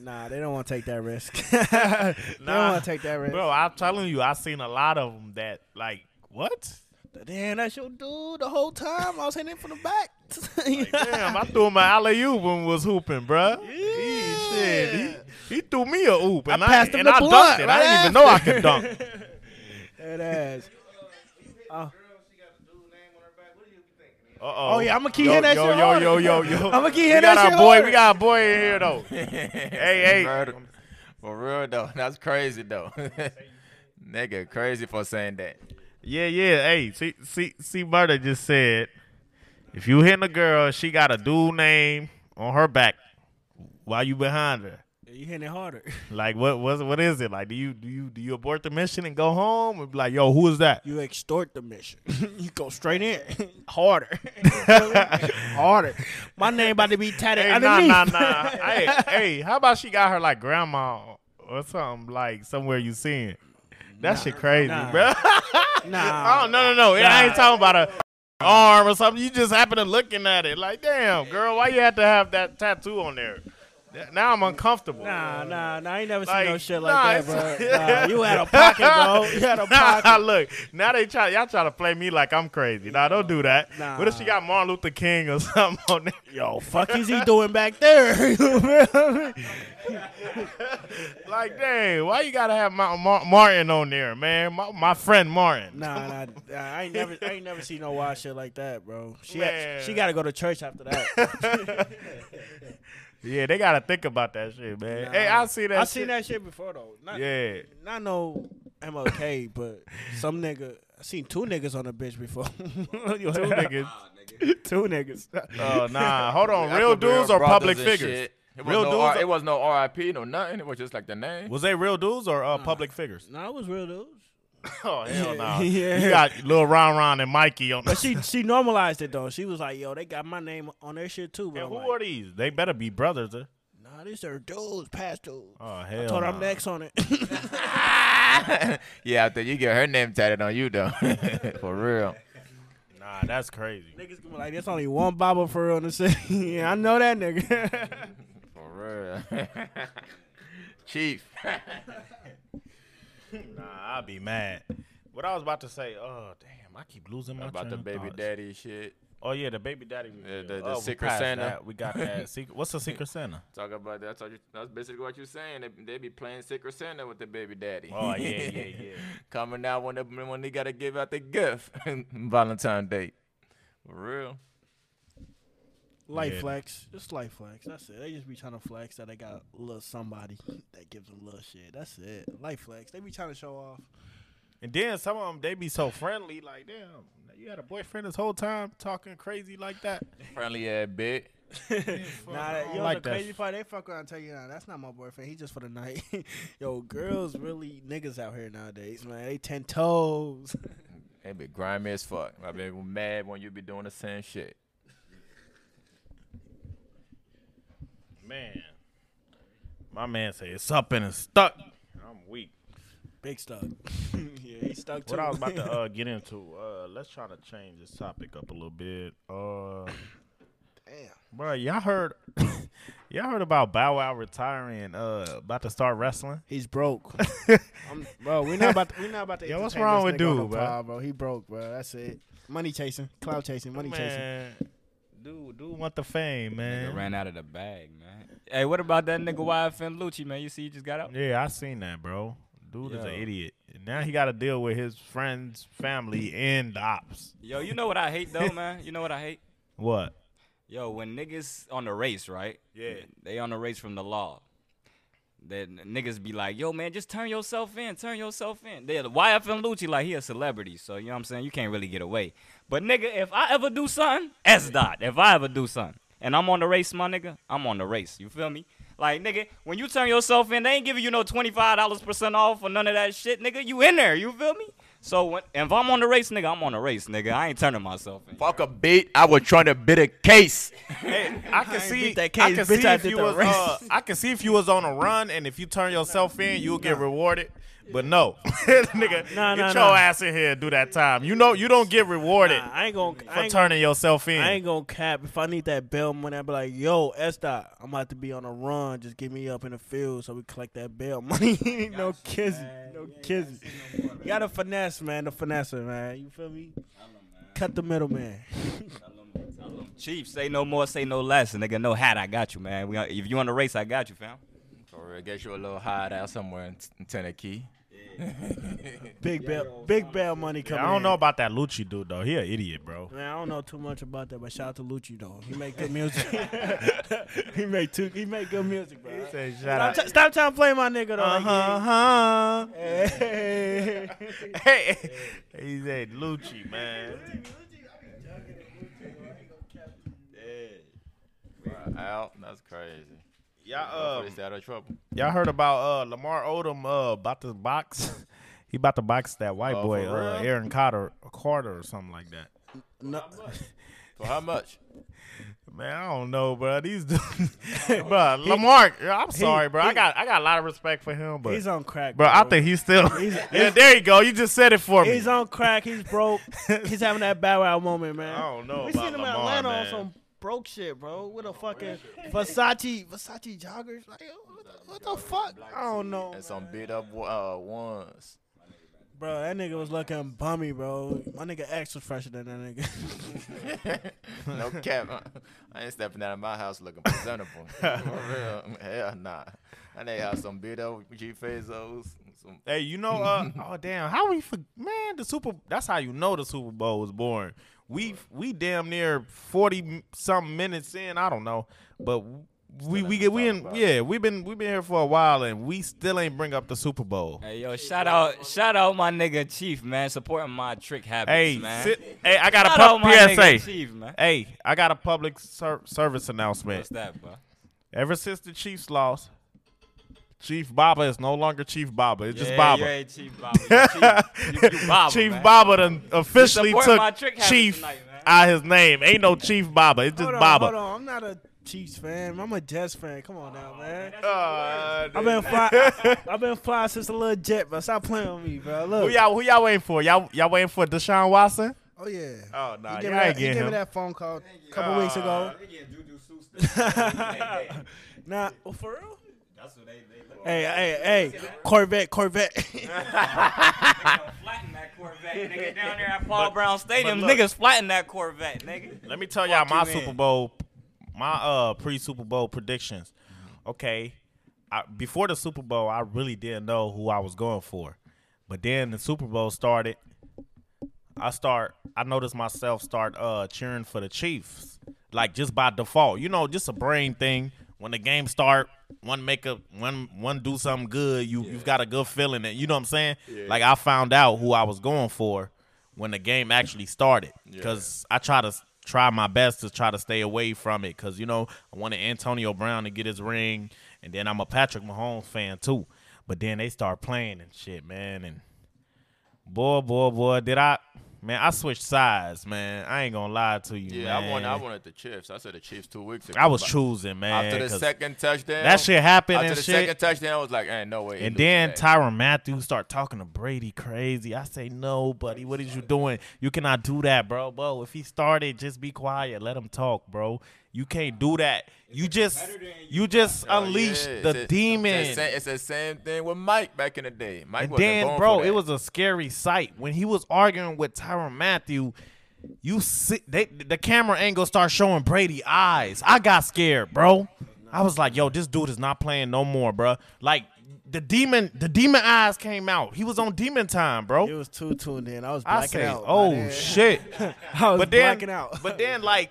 Nah, they don't want to take that risk. They nah, don't want to take that risk. Bro, I'm telling you, I seen a lot of them that, like, what? Damn, that's your dude the whole time? I was hitting him from the back. Like, damn, I threw him an alley-oop when we was hooping, bro. Yeah. He, shit, he, he threw me a oop, and I, passed I, him and I dunked it. Right I didn't after. even know I could dunk. That ass. Oh. Uh -oh. oh yeah, I'm gonna keep hitting that shit. Yo, yo, yo, yo, yo. I'm gonna keep hitting that shit. We got our boy. Order. We got our boy in here though. Hey, hey. Murder. For real though, that's crazy though. Nigga, crazy for saying that. Yeah, yeah. Hey, see, see, see. Murder just said, if you hitting a girl, she got a dude name on her back. While you behind her, yeah, you hitting it harder. Like what? What? What is it? Like do you do you do you abort the mission and go home? And be like, yo, who is that? You extort the mission. You go straight in. Harder. Harder. My name about to be tatted hey, underneath. Nah, nah, nah. Hey, hey, how about she got her like grandma or something, like somewhere you seen? That nah, shit crazy, nah. bro. Nah. Oh, no, no, no. Nah. I ain't talking about a arm or something. You just happen to looking at it. Like, damn, girl, why you had to have that tattoo on there? Now I'm uncomfortable. Nah, bro. nah, nah. I ain't never like, seen no shit like nah, that, bro. Nah, you had a pocket, bro. You had a pocket. Nah, look. Now they try, y'all try to play me like I'm crazy. Nah, don't do that. Nah. What if she got Martin Luther King or something on there? Yo, fuck is he doing back there? Like, dang, why you gotta have my, Mar- Martin on there, man? My, my friend Martin. Nah, nah. I ain't never, I ain't never seen no wild shit like that, bro. She, had, she gotta go to church after that. Yeah, they gotta think about that shit, man. Nah, hey, I see that. I shit. seen that shit before though. Not, yeah, not no M L K, but some nigga. I seen two niggas on a bitch before. Yo, two niggas. Nah, nigga. Two niggas. Oh nah, hold on. Real dudes or public figures? Real no dudes. R- or- it was no R I P, no nothing. It was just like the name. Was they real dudes or uh, nah. public figures? No, nah, it was real dudes. Oh, hell no. Nah. Yeah. You got Lil Ron Ron and Mikey on. But she she normalized it, though. She was like, yo, they got my name on their shit, too. Bro. And who like, are these? They better be brothers. Huh? Nah, these are dudes, past dudes. Oh, hell I told nah. her I'm next on it. Yeah, I think you get her name tatted on you, though. For real. Nah, that's crazy. Niggas gonna be like, there's only one Baba for real in the city. Yeah, I know that nigga. For real. Chief. Nah, I'll be mad. What I was about to say, oh, damn, I keep losing my about train About the baby thoughts. daddy shit. Oh, yeah, the baby daddy. Yeah, the the oh, Secret Santa. That. We got that. Secret, what's a Secret Santa? Talk about that. That's, you, that's basically what you're saying. They, they be playing Secret Santa with the baby daddy. Oh, yeah, yeah, yeah. Coming out when they, when they got to give out the gift. Valentine's Day. For real. Light yeah. flex. Just light flex. That's it. They just be trying to flex that they got a little somebody that gives them little shit. That's it. Light flex. They be trying to show off. And then some of them, they be so friendly. Like, damn, you had a boyfriend this whole time talking crazy like that? Friendly ass bitch. Nah, that, yo, like the crazy part, they fuck around and tell you, nah, that's not my boyfriend. He just for the night. Yo, girls really niggas out here nowadays, man. They ten toes. They be grimy as fuck. I be mad when you be doing the same shit. Man, my man say it's up and it's stuck. I'm weak. Big stuck. Yeah, he's stuck too. What I was about to uh, get into, uh, let's try to change this topic up a little bit. Uh, Damn. Bro, y'all heard y'all heard about Bow Wow retiring and uh, about to start wrestling? He's broke. I'm, bro, we're not about to, we're not about to. Yo, what's wrong with dude, bro? Pile, bro? He broke, bro. That's it. Money chasing. Cloud chasing. Money man. chasing. Dude, dude want the fame, man. Nigga ran out of the bag, man. Hey, what about that nigga Y F N Lucci, man? You see he just got out? Yeah, I seen that, bro. Dude Yo. is an idiot. Now he got to deal with his friends, family, and the ops. Yo, you know what I hate, though, man? You know what I hate? What? Yo, when niggas on the race, right? Yeah. They on the race from the law. That niggas be like, yo, man, just turn yourself in. Turn yourself in. They're the Y F N Lucci, like, he a celebrity. So, you know what I'm saying? You can't really get away. But, nigga, if I ever do something, S dot. If I ever do something, and I'm on the race, my nigga, I'm on the race. You feel me? Like, nigga, when you turn yourself in, they ain't giving you no twenty-five percent off or none of that shit, nigga. You in there. You feel me? So, when, if I'm on the race, nigga, I'm on the race, nigga. I ain't turning myself in. Fuck a beat. I was trying to bid a case. Hey, I can I see that case. I can see, if you was, uh, I can see if you was on a run, and if you turn yourself in, you'll get rewarded. But no, nigga, nah, get nah, your nah. ass in here and do that time. You know you don't get rewarded nah, I ain't gonna, for I ain't turning gonna, yourself in. I ain't going to cap. If I need that bail money, I'll be like, yo, S-Dot, I'm about to be on a run. Just get me up in the field so we collect that bail money. No kissing. No kissing. You got to finesse, man. The finesser, man. You feel me? Cut the middle, man. Chief, say no more, say no less. And nigga, no hat, I got you, man. We, if you on the race, I got you, fam. Or I guess you a little hideout somewhere in, in Tennessee. Big bell, big bell money coming. Yeah, I don't in. know about that Lucci dude though. He an idiot, bro. Man, I don't know too much about that, but shout out to Lucci though. He make good music. he make too. He make good music, bro. He said, shout stop, out. T- stop trying to play my nigga though. Uh huh. Like, yeah. Hey, hey. hey. He said Lucci, man. Yeah. Out. That's crazy. Y'all, um, out of trouble. Y'all heard about uh, Lamar Odom uh, about to box? He about to box that white oh, boy, uh, Aaron Carter, Carter or something like that. No. For how much? Man, I don't know, bro. These dudes, bro. Lamar, I'm sorry, bro. He, I got, I got a lot of respect for him, but he's on crack, bro. bro. I think he's still. He's, yeah, he's, there you go. You just said it for he's me. He's on crack. He's broke. He's having that Bow Wow moment, man. I don't know. We about seen him Lamar, in Atlanta man. on some broke shit, bro. With a fucking Versace, Versace joggers. Like, what the, what the fuck? I don't know. And some beat up uh, ones. Bro, that nigga was looking bummy, bro. My nigga X was fresher than that nigga. No cap. I ain't stepping out of my house looking presentable. For real. Hell nah. I need to have some beat up G Fazos. Some. Hey, you know, uh, oh damn, how we for man the Super? That's how you know the Super Bowl was born. We we damn near forty something minutes in. I don't know, but we still we get we in yeah we been we been here for a while and we still ain't bring up the Super Bowl. Hey yo, shout out shout out my nigga Chief, man, supporting my trick habits, hey, man. Sit, hey, I got shout a out my nigga Chief, man. Hey, I got a public ser service announcement. What's that, bro? Ever since the Chiefs lost, Chief Baba is no longer Chief Baba. It's yeah, just Baba. Yeah, Chief Baba. Chief, you, you Baba, Chief Baba done officially took Chief tonight, out his name. Ain't no Chief Baba. It's hold just on, Baba. Hold on, I'm not a Chiefs fan. I'm a Jets fan. Come on now, man. Uh, I've been fly. I've been fly since a little Jet, bro. Stop playing with me, bro. Look. Who y'all? Who y'all waiting for? Y'all y'all waiting for Deshaun Watson? Oh yeah. Oh no, nah, you gave, me that, he gave me that phone call a couple uh, weeks ago. Nah, well, for real. That's what they, they hey, hey, hey, Corvette, Corvette. Niggas flatten that Corvette, nigga. Down there at Paul but, Brown Stadium, look, niggas flatten that Corvette, nigga. Let me tell y'all my man. Super Bowl, my uh pre-Super Bowl predictions. Okay, I, before the Super Bowl, I really didn't know who I was going for. But then the Super Bowl started. I start, I noticed myself start uh cheering for the Chiefs, like just by default. You know, just a brain thing. When the game start, one make up, one one do something good. You yeah. you've got a good feeling, and you know what I'm saying. Yeah. Like I found out who I was going for when the game actually started, because yeah. I try to try my best to try to stay away from it, because you know I wanted Antonio Brown to get his ring, and then I'm a Patrick Mahomes fan too. But then they start playing and shit, man, and boy, boy, boy, did I. Man, I switched sides, man. I ain't gonna lie to you, yeah, man. Yeah, I wanted, I wanted the Chiefs. I said the Chiefs two weeks ago. I was choosing, man. After the second touchdown. That shit happened and shit. After the second touchdown, I was like, hey, no way. And then Tyrann Mathieu start talking to Brady crazy. I say, no, buddy, what is you doing? You cannot do that, bro. Bro, if he started, just be quiet. Let him talk, bro. You can't do that. You just you just unleashed oh, yeah. the it's demon. A, it's, a, it's the same thing with Mike back in the day. Mike and wasn't then, born bro, for that. It was a scary sight when he was arguing with Tyrann Mathieu. You see, they, the camera angle start showing Brady eyes. I got scared, bro. I was like, yo, this dude is not playing no more, bro. Like. The demon, the demon eyes came out. He was on demon time, bro. It was too tuned in. I was blacking I say, out. Oh shit! I was but then, blacking out. But then, like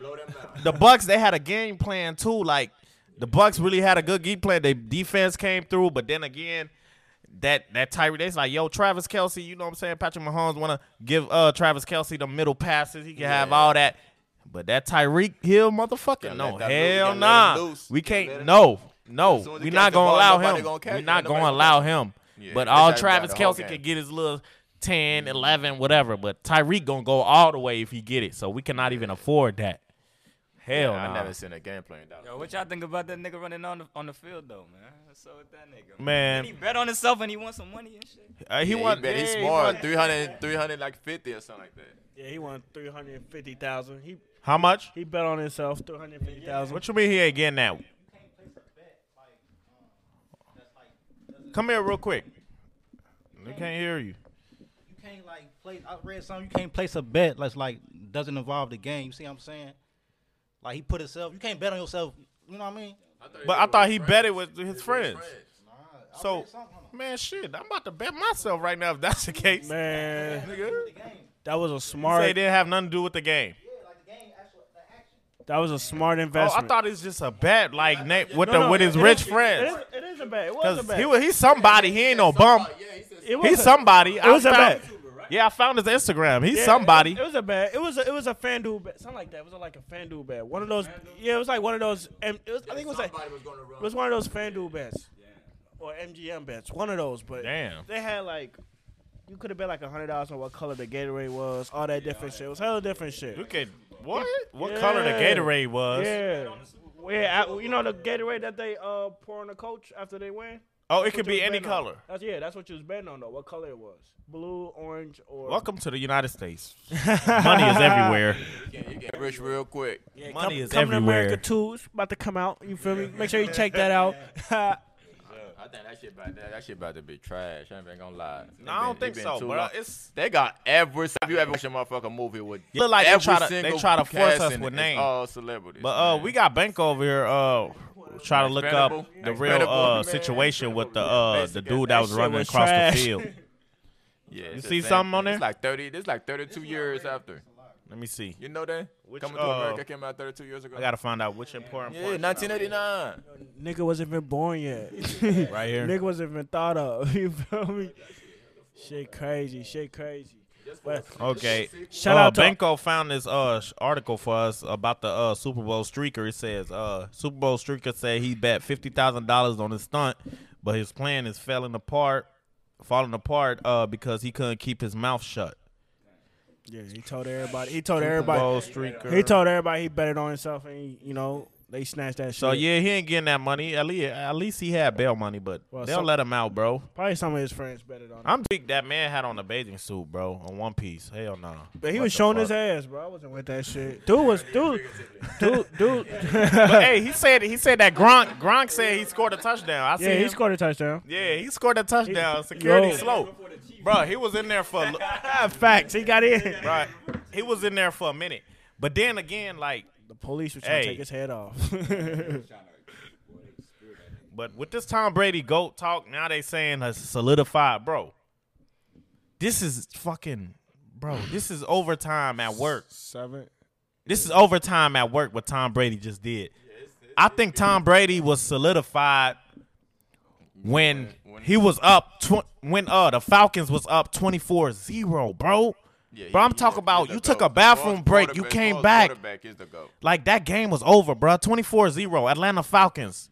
the Bucks, they had a game plan too. Like the Bucks really had a good game plan. Their defense came through. But then again, that that Tyree, they's like, yo, Travis Kelce. You know what I'm saying? Patrick Mahomes want to give uh Travis Kelce the middle passes. He can yeah. have all that. But that Tyreek Hill motherfucker, yeah, no, hell nah. We can't. No. No, so we're not gonna allow him. We're not gonna allow him. But all Travis Kelce can get his little ten, eleven, whatever. But Tyreek gonna go all the way if he get it. So we cannot even afford that. Hell, yeah, nah. I never seen a game playing that. Yo, what y'all think about that nigga running on the on the field though, man? What's up with that nigga? Man, man. He bet on himself and he won some money and shit. Uh, he yeah, won. He bet. Yeah, he's smart. He three hundred, three hundred, like fifty or something like that. Yeah, he won three hundred fifty thousand. He how much? He bet on himself three hundred fifty thousand. Yeah. What you mean he ain't getting that? Come here real quick. We can't hear you. You can't like place. I read something. You can't place a bet that's like doesn't involve the game. You see what I'm saying? Like he put himself. You can't bet on yourself. You know what I mean? I but I thought he friends. betted with his it friends. Nah, so man, shit, I'm about to bet myself right now if that's the case. Man, that was a smart. They didn't have nothing to do with the game. That was a smart investment. Oh, I thought it was just a bet, like Nate with no, the no, with his rich is, friends. It is, it is a bet. It was a bet. He was, he's somebody. He ain't no bum. He's somebody. It was a bet. Yeah, I found his Instagram. He's yeah, somebody. It was, it was a bet. It was a, it was a FanDuel bet. Something like that. It was like a FanDuel bet. One of those. Yeah, it was like one of those. It was, I think it was like it was one of those FanDuel bets or M G M bets. One of those. But damn, they had like. You could have bet like one hundred dollars on what color the Gatorade was, all that yeah, different yeah. shit. It was hella different shit. You could, what? What yeah. color the Gatorade was? Yeah. yeah I, you know the Gatorade that they uh, pour on the coach after they win? Oh, that's it could be any color. That's, yeah, that's what you was betting on, though, what color it was. Blue, orange, or... Welcome to the United States. Money is everywhere. You can't, you get rich real quick. Yeah, money come, is Coming everywhere. To America two is about to come out. You feel me? Make sure you check that out. I think that shit about that, that shit about to be trash. I ain't been gonna lie. No, I don't been, think so, bro. It's, they got every. If you ever watch a motherfucking movie with, yeah, look like every they try to, single they try to force us with names. All celebrities. But uh, man. we got Bank over here. Uh, try to look Expendable. up the Expendable. real uh situation with the uh the dude that was running was across trash. the field. Yeah, you see something thing. on there? It's like thirty. It's like thirty-two it's years like, after. Let me see. You know that? Which, Coming uh, to America came out thirty-two years ago. I got to find out which important yeah, part. Yeah, nineteen eighty-nine. Nigga wasn't even born yet. Right here. Nigga wasn't even thought of. You feel me? Shit crazy. Shit crazy. But, okay. Shout uh, out to Benko found this uh, article for us about the uh, Super Bowl streaker. It says, uh, Super Bowl streaker said he bet fifty thousand dollars on his stunt, but his plan is falling apart, falling apart uh, because he couldn't keep his mouth shut. Yeah, he told everybody. He told everybody. He told everybody he bet it on himself, and he, you know they snatched that shit. So yeah, he ain't getting that money. At least, at least he had bail money, but well, they'll some, let him out, bro. Probably some of his friends bet it on him. I'm think that man had on a bathing suit, bro, on one piece. Hell no. Nah. But he what was showing fuck? his ass, bro. I wasn't with that shit. Dude was dude, dude, dude. But hey, he said he said that Gronk Gronk said he scored a touchdown. I see yeah, him. he scored a touchdown. Yeah, he scored a touchdown. He, Security yo. slow. Bro, he was in there for facts. He got in. Right, he was in there for a minute. But then again, like the police were trying hey. to take his head off. But with this Tom Brady goat talk, now they saying has solidified, bro. This is fucking, bro. This is overtime at work. Seven. This is overtime at work. What Tom Brady just did. I think Tom Brady was solidified when he was up, tw when uh the Falcons was up twenty-four zero, bro. Yeah, bro, I'm yeah, talking about you took goat. a bathroom break, you came back. Like, that game was over, bro. twenty-four zero, Atlanta Falcons.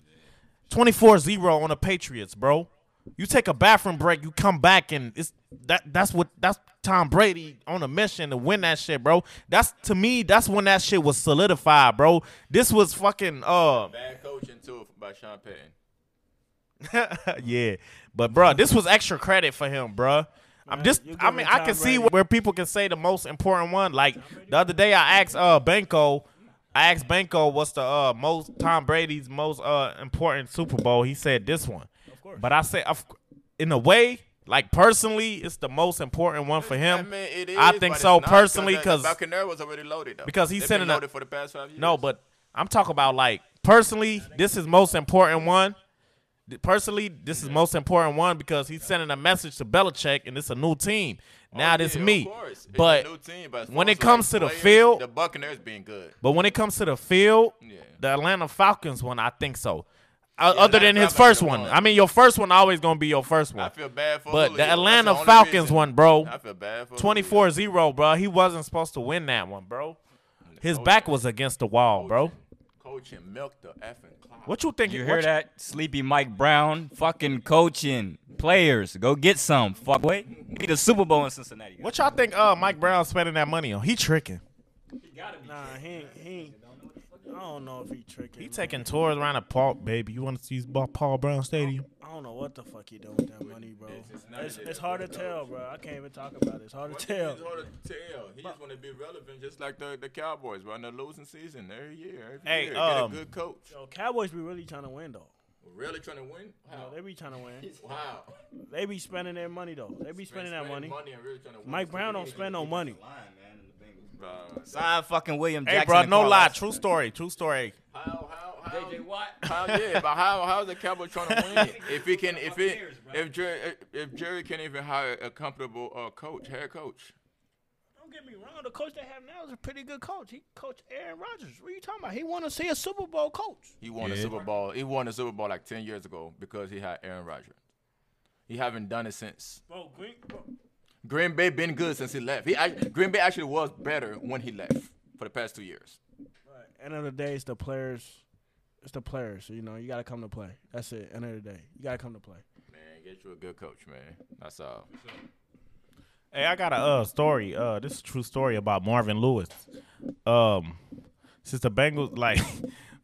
twenty-four zero on the Patriots, bro. You take a bathroom break, you come back, and it's that. That's what that's Tom Brady on a mission to win that shit, bro. That's to me. That's when that shit was solidified, bro. This was fucking uh. Bad coaching too by Sean Payton. Yeah, but bro, this was extra credit for him, bro. I'm just, I mean, I can see where people can say the most important one. Like the other day, I asked uh Benko, I asked Benko, what's the uh most Tom Brady's most uh important Super Bowl? He said this one. Of course. But I say, in a way, like personally, it's the most important one for him. I, mean, it is, I think so personally, because Buccaneers was already loaded though. Because he's sending loaded for the past five years. No, but I'm talking about like personally, this is most important one. Personally, this is most important one because he's sending a message to Belichick, and it's a new team. Now oh, yeah, it's me, it's but, a new team, but when it comes to players, the field, the Buccaneers being good. But when it comes to the field, yeah. the Atlanta Falcons one, I think so. Yeah, Other than his first one, I mean, your first one always gonna be your first one. I feel bad for, but Julio. the Atlanta the Falcons reason. one, bro. I feel bad for twenty-four zero, bro. He wasn't supposed to win that one, bro. His back was against the wall, bro. Coaching milk the effing clock. What you think? You hear that? Sleepy Mike Brown fucking coaching players. Go get some. Fuck, wait. Be the Super Bowl in Cincinnati. What y'all think uh, Mike Brown spending that money on? He tricking. He gotta be nah, he ain't, he ain't. I don't know if he tricking. He taking tours around the park, baby. You want to see Paul Brown Stadium? I don't know what the fuck he doing with that money, bro. It's, it's, it's, it's hard to tell, bro. I can't even talk about it. It's hard to tell. It's hard to tell. He just want to be relevant, just like the, the Cowboys. We're in the losing season every year. Every hey, year. Um, get a good coach. Yo, Cowboys be really trying to win, though. Really trying to win? Wow. No, they be trying to win. Wow. They be spending their money, though. They be spending Spend, that money. money and really trying to win. Mike Brown don't spend no money. Sign fucking William Jackson. Hey, bro, no lie. True story. True story. How, how, how? J J Watt. How, yeah, but how, how is the Cowboys trying to win? If he can, if it, if Jerry, if Jerry can't even hire a comfortable uh, coach, head coach. Don't get me wrong. The coach they have now is a pretty good coach. He coached Aaron Rodgers. What are you talking about? He want to see a Super Bowl coach. He won yeah. a Super Bowl. He won a Super Bowl like ten years ago because he had Aaron Rodgers. He haven't done it since. Bro, green, bro. Green Bay been good since he left. He, I, Green Bay actually was better when he left for the past two years. Right. End of the day, it's the players. It's the players. You know, you got to come to play. That's it. End of the day. You got to come to play. Man, get you a good coach, man. That's all. Hey, I got a uh, story. Uh, this is a true story about Marvin Lewis. Um, since the Bengals, like,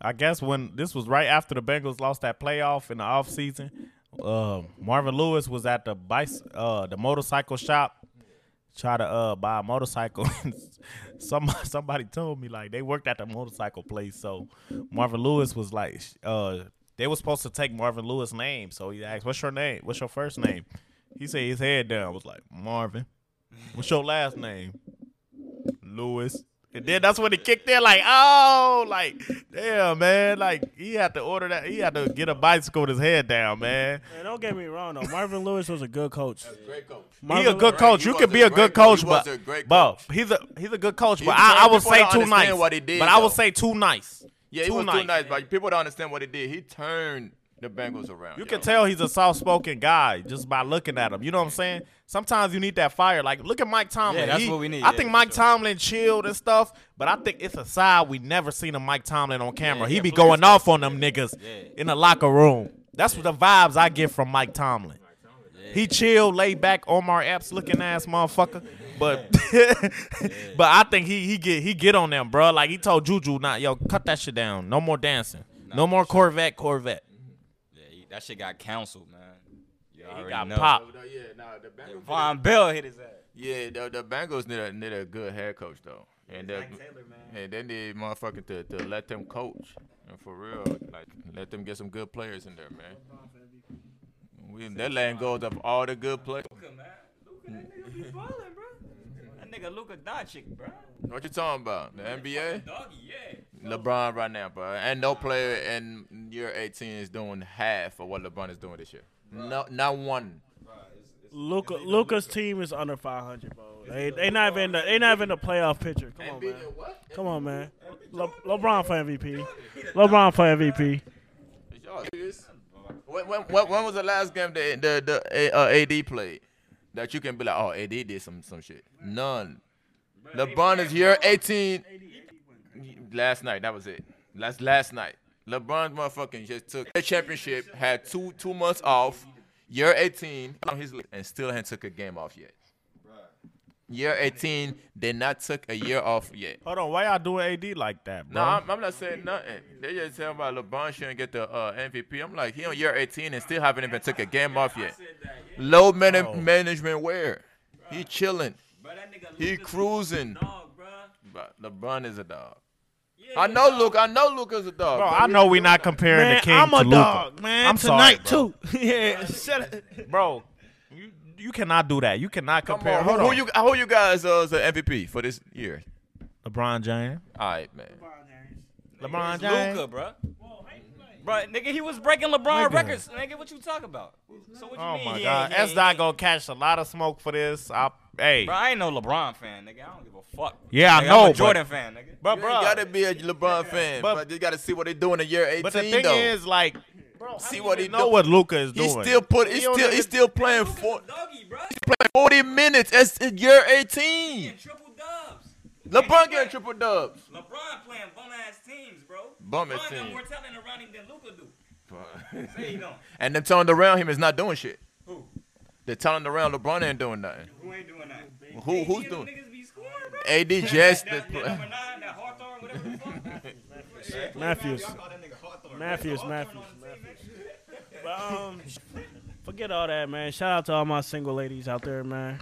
I guess when this was right after the Bengals lost that playoff in the offseason, Uh, Marvin Lewis was at the bicycle, uh, the motorcycle shop try to uh buy a motorcycle. Somebody somebody told me, like, they worked at the motorcycle place, so Marvin Lewis was like, uh they was supposed to take Marvin Lewis' name. So he asked, what's your name? What's your first name? He said his head down, was like, Marvin. What's your last name? Lewis. And then that's when it kicked in, like, oh, like, damn, man. Like, he had to order that. He had to get a bicycle with his head down, man. Man, don't get me wrong, though. Marvin Lewis was a good coach. That's a great coach. Marvin he a good coach. Right. You could be a good coach, but, a great coach. but he's, a, he's a good coach. But I, I would say too nice. What he did, but though. I would say too nice. Yeah, he too was nice. too nice, but people don't understand what he did. He turned the Bengals around. You yo. can tell he's a soft-spoken guy just by looking at him. You know what I'm saying? Sometimes you need that fire. Like, look at Mike Tomlin. Yeah, that's he, what we need. I yeah, think Mike sure. Tomlin chilled and stuff, but I think it's a side we never seen of Mike Tomlin on camera. Yeah, he be going off on them yeah. niggas yeah. in the locker room. That's yeah. what the vibes I get from Mike Tomlin. Yeah. He chill, laid back, Omar Epps looking ass motherfucker. But yeah. but I think he he get he get on them, bro. Like, he told Juju, nah, yo, cut that shit down. No more dancing. Nah, no more Corvette, Corvette. Yeah, he, that shit got canceled, man. You yeah, he got know. popped. Yeah, nah, the Bengals. Von Bell hit his ass. Yeah, the, the Bengals need a need a good head coach though. And the, Mike Taylor, man. And they need motherfucking to, to let them coach. And for real, like, let them get some good players in there, man. We, they're letting go of all the good players. Luka, man. Luka, that nigga be balling, bro. That nigga Luka Doncic, bro. What you talking about? The N B A? Doggy, yeah. LeBron right now, bro. And no player in year eighteen is doing half of what LeBron is doing this year. Bro. No, not one. Luka, Luka's team is under five hundred, bro. They, they not even the, they not even the playoff picture. Come on, man. Come on, man. Le, LeBron for M V P. LeBron for M V P. Y'all serious? When, when, when was the last game that the, the uh, A D played that you can be like, oh, A D did some, some shit? None. LeBron is year eighteen. Last night, that was it. Last last night. LeBron motherfucking just took a championship, had two two months off, year eighteen, and still hadn't took a game off yet. Year eighteen did not took a year off yet. Hold on, why y'all doing A D like that, bro? No, I'm, I'm not saying nothing. They just talking about LeBron shouldn't get the uh, M V P. I'm like, he on year eighteen and still haven't even took a game off yet. Low man oh. management wear. He chilling. Bro, that nigga he cruising. Dog, bro. LeBron is a dog. Yeah, I know Luke. I know Luke is a dog. Bro, bro. I know we're not comparing man, the King I'm to Luka. I'm a dog, man. I'm tonight sorry, too. yeah, shut up, bro. You, You cannot do that. You cannot compare. On, hold who, on. Who you, who you guys uh, is the M V P for this year? LeBron James. All right, man. LeBron James. LeBron James. Luka, bro. Whoa, bro, nigga, he was breaking LeBron nigga. records. Nigga, what you talking about? So what you oh mean? Oh my God, S. Dot gonna catch a lot of smoke for this. I, hey, bro, I ain't no LeBron fan, nigga. I don't give a fuck. Yeah, nigga, I know. I'm a Jordan but, fan, nigga. But bro, you gotta be a LeBron fan. But, but you gotta see what they do in the year eighteen. But the thing though. is, like. Bro, see what he know doing. what Luka is doing. He still put. He still. He's even, still playing for. Doggy, bro. He's playing forty minutes. That's year eighteen. Getting triple dubs. LeBron getting triple dubs. LeBron playing bum ass teams, bro. Bum ass teams. More talent around him than Luka do. Say he don't. And them talent around him is not doing shit. Who? The talent around LeBron ain't doing nothing. Who ain't doing nothing? Well, who? Who's doing? Niggas be scoring, bro. A D just. That, that, that number nine, that Hawthorne, whatever the fuck. Matthews. Matthews. Matthews. But, um, forget all that, man. Shout out to all my single ladies out there, man.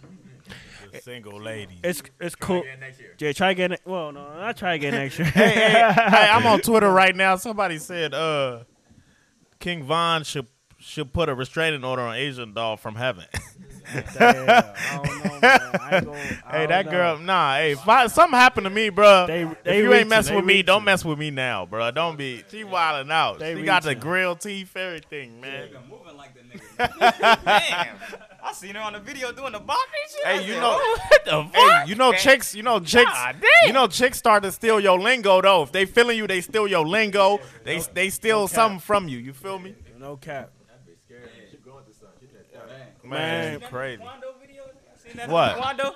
The single ladies. It's it's try cool. Again next year. Yeah, try again. Well, no, I try again next year. hey, hey, hey, I'm on Twitter right now. Somebody said, uh, King Von should should put a restraining order on Asian doll from heaven. Damn, I don't know, man. I ain't gonna, I hey, that know. girl, nah. Hey, if I, something happened to me, bro. They, they if you ain't messing with me, don't mess with me now, bro. Don't be. She wilding out. They she got the grill teeth, everything, man. Yeah, moving like the nigga. Damn. I seen her on the video doing the boxing shit. Hey, you know, what the fuck? Hey, you know, chicks, you know, chicks, God, you know, chicks start to steal your lingo though. If they feeling you, they steal your lingo. Yeah, they no, they steal no something from you. You feel me? No cap. Man, man, crazy. That what? Quando?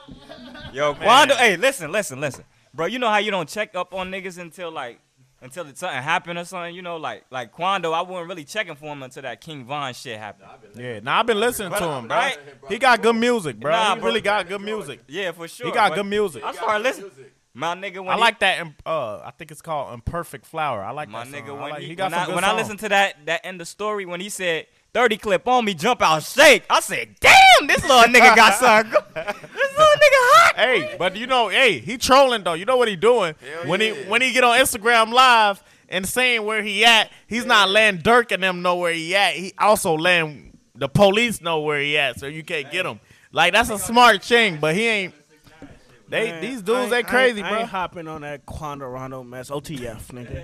Yo, Quando. Hey, listen, listen, listen, bro. You know how you don't check up on niggas until like, until it something happened or something. You know, like, like Quando. I wasn't really checking for him until that King Von shit happened. Nah, yeah, now nah, I've been listening but, to him, bro. Right? He got good music, bro. Nah, he bro, really got good music. Yeah, for sure. He got good music. I started listening. My nigga, when I he, like that. Uh, I think it's called "Imperfect Flower." I like my that nigga song. When I like, he, he got when, some I, good when I listened to that, that end of story when he said. thirty clip on me, jump out, shake. I said, damn, this little nigga got something. This little nigga Hey, but you know, hey, he trolling though. You know what he doing? Hell when yeah. he when he get on Instagram Live and saying where he at, he's yeah. not letting Dirk and them know where he at. He also letting the police know where he at, so you can't hey. get him. Like that's a smart thing, but he ain't. They man, these dudes they crazy, I ain't, bro. I ain't hopping on that Quando Rondo mess. O T F, nigga.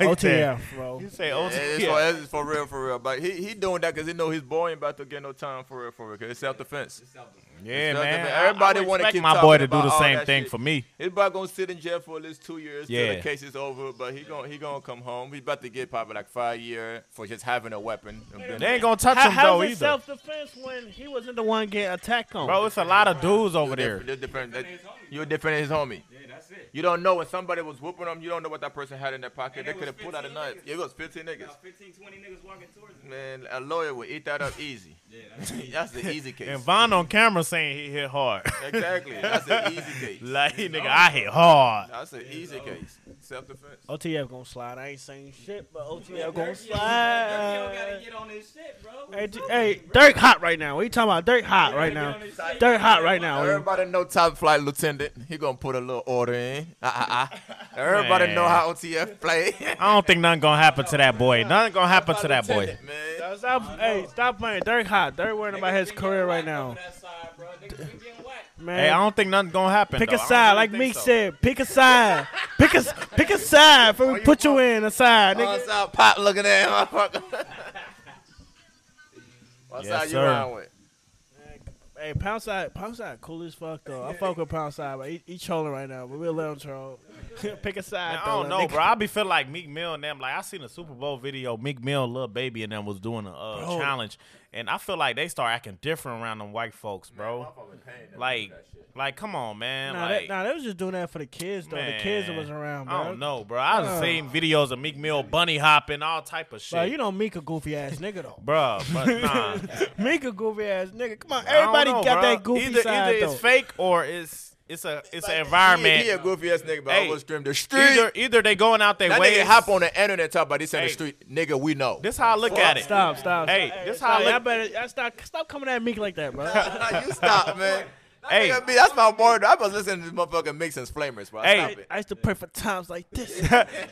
O T F, bro. You say O T F. Yeah, it's for, it's for real, for real. But he he doing that because he know his boy ain't about to get no time for real, for real. Cause it's self defense. It's self defense. Yeah, self -defense. man. Everybody want to keep my boy to do the same thing shit. for me. He's about gonna sit in jail for at least two years yeah. till the case is over. But he gonna he gonna come home. He's about to get probably like five years for just having a weapon. They, they ain't gonna touch him how, though either. How's it self defense when he wasn't the one getting attacked on? Bro, it's a lot of dudes over there. You're defending his homie. Yeah, that's it. You don't know when somebody was whooping him. You don't know what that person had in their pocket. They could have pulled out a knife. Yeah, it was fifteen niggas. About fifteen, twenty niggas walking towards him. Man, a lawyer would eat that up easy. Yeah, that's, that's the easy case. And Von on camera saying he hit hard. Exactly. That's an easy case. Like, it's nigga, over. I hit hard. That's an easy over. case. Self-defense. O T F gonna slide. I ain't saying shit, but O T F gonna slide. Dirk, you gotta get on this shit, bro. Hey, D hey bro. Dirk hot right now. What you talking about? Dirk hot right now. Dirk hot right now. Everybody know Top Flight Lieutenant. He gonna put a little order in. Uh, uh, uh. Everybody man. know how O T F play. I don't think nothing gonna happen to that boy. Nothing gonna happen to that boy. Stop, stop, hey, stop playing. Dirk hot. Dirk worrying about his career right now. Side, man. Hey, I don't think nothing's gonna happen. Pick though. a side, like Meek so. said. Pick a side. pick a pick a side. For we put you in a side, nigga. What's up, Pop? Looking at motherfucker. What's yes, up, you around with? Hey, Pound Side, Pound Side cool as fuck, though. I fuck with Pound Side, but he, he trolling right now, but we'll let him troll. Pick a side. Man, I don't know, bro. I be feeling like Meek Mill and them. Like, I seen a Super Bowl video. Meek Mill, Lil Baby, and them was doing a uh, challenge. And I feel like they start acting different around them white folks, bro. Man, like, like, come on, man. Nah, like, that, nah, they was just doing that for the kids, though. Man, the kids that was around, bro. I don't know, bro. I uh, seen videos of Meek Mill bunny hopping, all type of shit. Bro, you know Meek a goofy-ass nigga, though. Bro, but nah. Meek a goofy-ass nigga. Come on, everybody. Know, got that goofy either, side, either it's fake or it's it's a it's like, an environment. He, he a goofy ass nigga, but hey, I was stream the street. Either, either they going out their way. Nigga hop on the internet talk about this in hey, the street, nigga. We know. This how I look stop, at it. Stop, stop. Hey, stop, this stop, how I look. I better, I stop, stop coming at me like that, bro. You stop, man. Hey, that be, that's my word. I was listening to motherfucking Mix and Flamers, bro. Hey, stop it. I used to pray for times like this.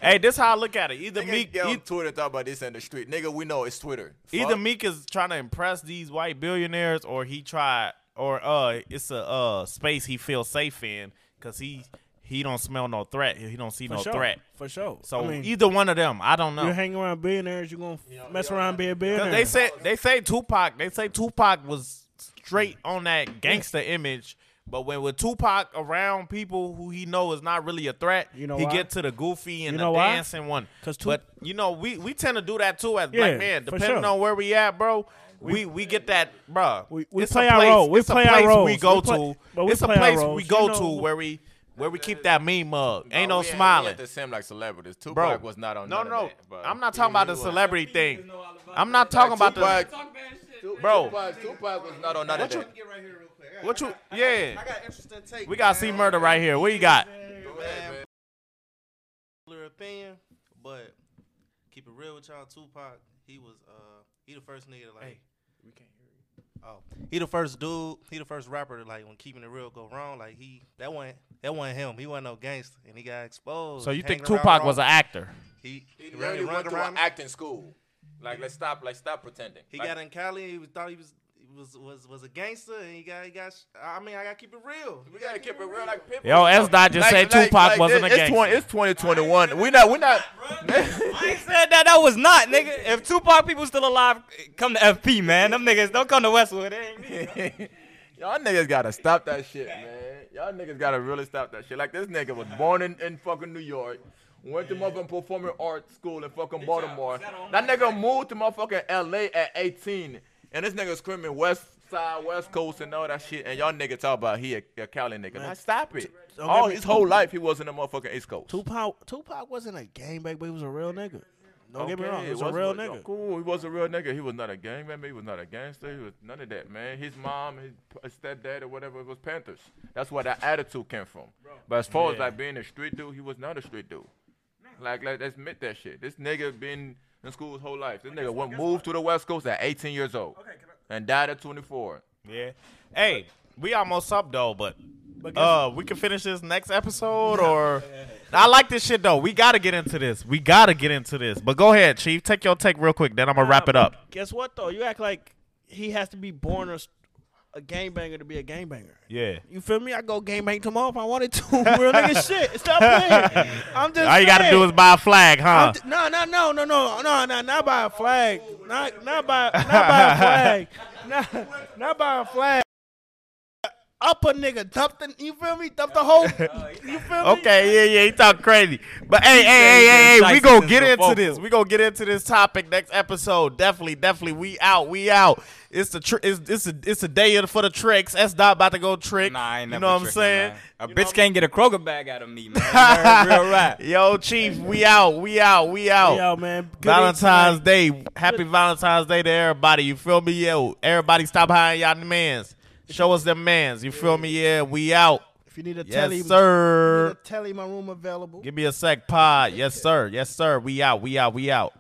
Hey, this how I look at it. Either nigga Meek, get on Twitter talk about this in the street, nigga. We know it's Twitter. Fuck. Either Meek is trying to impress these white billionaires, or he tried, or uh, it's a uh space he feels safe in, cause he he don't smell no threat. He don't see for no sure. threat. For sure. So I mean, either one of them, I don't know. You hang around billionaires, you gonna you know, mess around be a billionaire. They say they say Tupac. They say Tupac was straight on that gangster image, but when with Tupac around people who he know is not really a threat, you know he why? get to the goofy and you the dancing why? one. But you know we we tend to do that too as yeah, black men, depending sure. on where we at, bro. We we get that, bro. We, we it's play a place, our role. We it's play a place our we go we play, to. We it's a place we go you know, to where we where we keep that mean mug. Ain't no, no smiling. Ain't, we seem like celebrities. Tupac bro, was not on. No no, that, I'm not talking about the celebrity thing. I'm not talking about the. Bro, Tupac, Tupac was not on none of that. What you? Yeah. I got interesting take. We got C Murder right here. What you got? Go ahead, man. Opinion, but keep it real with y'all. Tupac, he was uh, he the first nigga to like. Hey, we can't hear you. Oh, he the first dude. He the first rapper to like when keeping it real go wrong. Like he that wasn't that wasn't him. He wasn't no gangster, and he got exposed. So you think Tupac was an actor? He he really went to acting school. Like let's stop, like stop pretending. He like, got in Cali. He was, thought he was, was was was a gangster, and he got he got. I mean, I gotta keep it real. We gotta keep it real, like people. Yo, S Dot just like, said like, Tupac like wasn't this, a gangster. It's, twenty, it's twenty twenty-one. We not we not. I ain't said that. That was not, nigga. If Tupac people still alive, come to F P, man. Them niggas don't come to Westwood. It ain't me. Y'all niggas gotta stop that shit, man. Y'all niggas gotta really stop that shit. Like this nigga was born in, in fucking New York. Went to motherfucking performing arts school in fucking Baltimore. That nigga moved to motherfucking L A at eighteen. And this nigga screaming West Side, West Coast, and all that shit. And y'all nigga talk about he a, a Cali nigga. Now stop it. All his whole life he wasn't a motherfucking East Coast. Tupac, Tupac wasn't a gangbang, but he was a real nigga. Don't okay, get me wrong, he was, was a real nigga. Cool, he was a real nigga. He was not a gangman, he was not a gangster, he was none of that, man. His mom, his stepdad or whatever, it was Panthers. That's where that attitude came from. Bro. But as far yeah. as like being a street dude, he was not a street dude. Like, like let's admit that shit. This nigga been in school his whole life. This nigga went moved to the West Coast at eighteen years old okay, and died at twenty-four. Yeah. Hey, we almost up though, but Uh, we can finish this next episode, or I like this shit though. We gotta get into this. We gotta get into this. But go ahead, Chief. Take your take real quick. Then I'm gonna wrap it up. Guess what though? You act like he has to be born a, a gangbanger to be a gangbanger. Yeah. You feel me? I go gangbang tomorrow if I wanted to. Real nigga shit. Stop playing. I'm just. All you gotta do is buy a flag, huh? Just, no, no, no, no, no, no, no. Not buy a flag. Not, not buy, not buy a flag. Not, not buy a flag. Up a nigga, dump the, you feel me? Dump the whole, you feel me? Okay, yeah, yeah, he talk crazy. But hey, hey, hey, hey, hey, we gonna get into this. We gonna get into this topic next episode. Definitely, definitely, we out, we out. It's the, tr it's, it's a, it's a day for the tricks. That's not about to go trick. Nah, I ain't never You know what I'm saying? Man. A you bitch can't get a Kroger bag out of me, man. Real rap. Yo, Chief, we out, we out, we out. Yo, man. Good Valentine's Day. Day. Happy Valentine's Day to everybody. You feel me? Yo, everybody stop hiding y'all mans. Show us them mans. You feel me? Yeah, we out. If you need a telly, yes, sir. If you need a telly, my room available. Give me a sec pod. Yes, sir. Yes, sir. We out. We out. We out.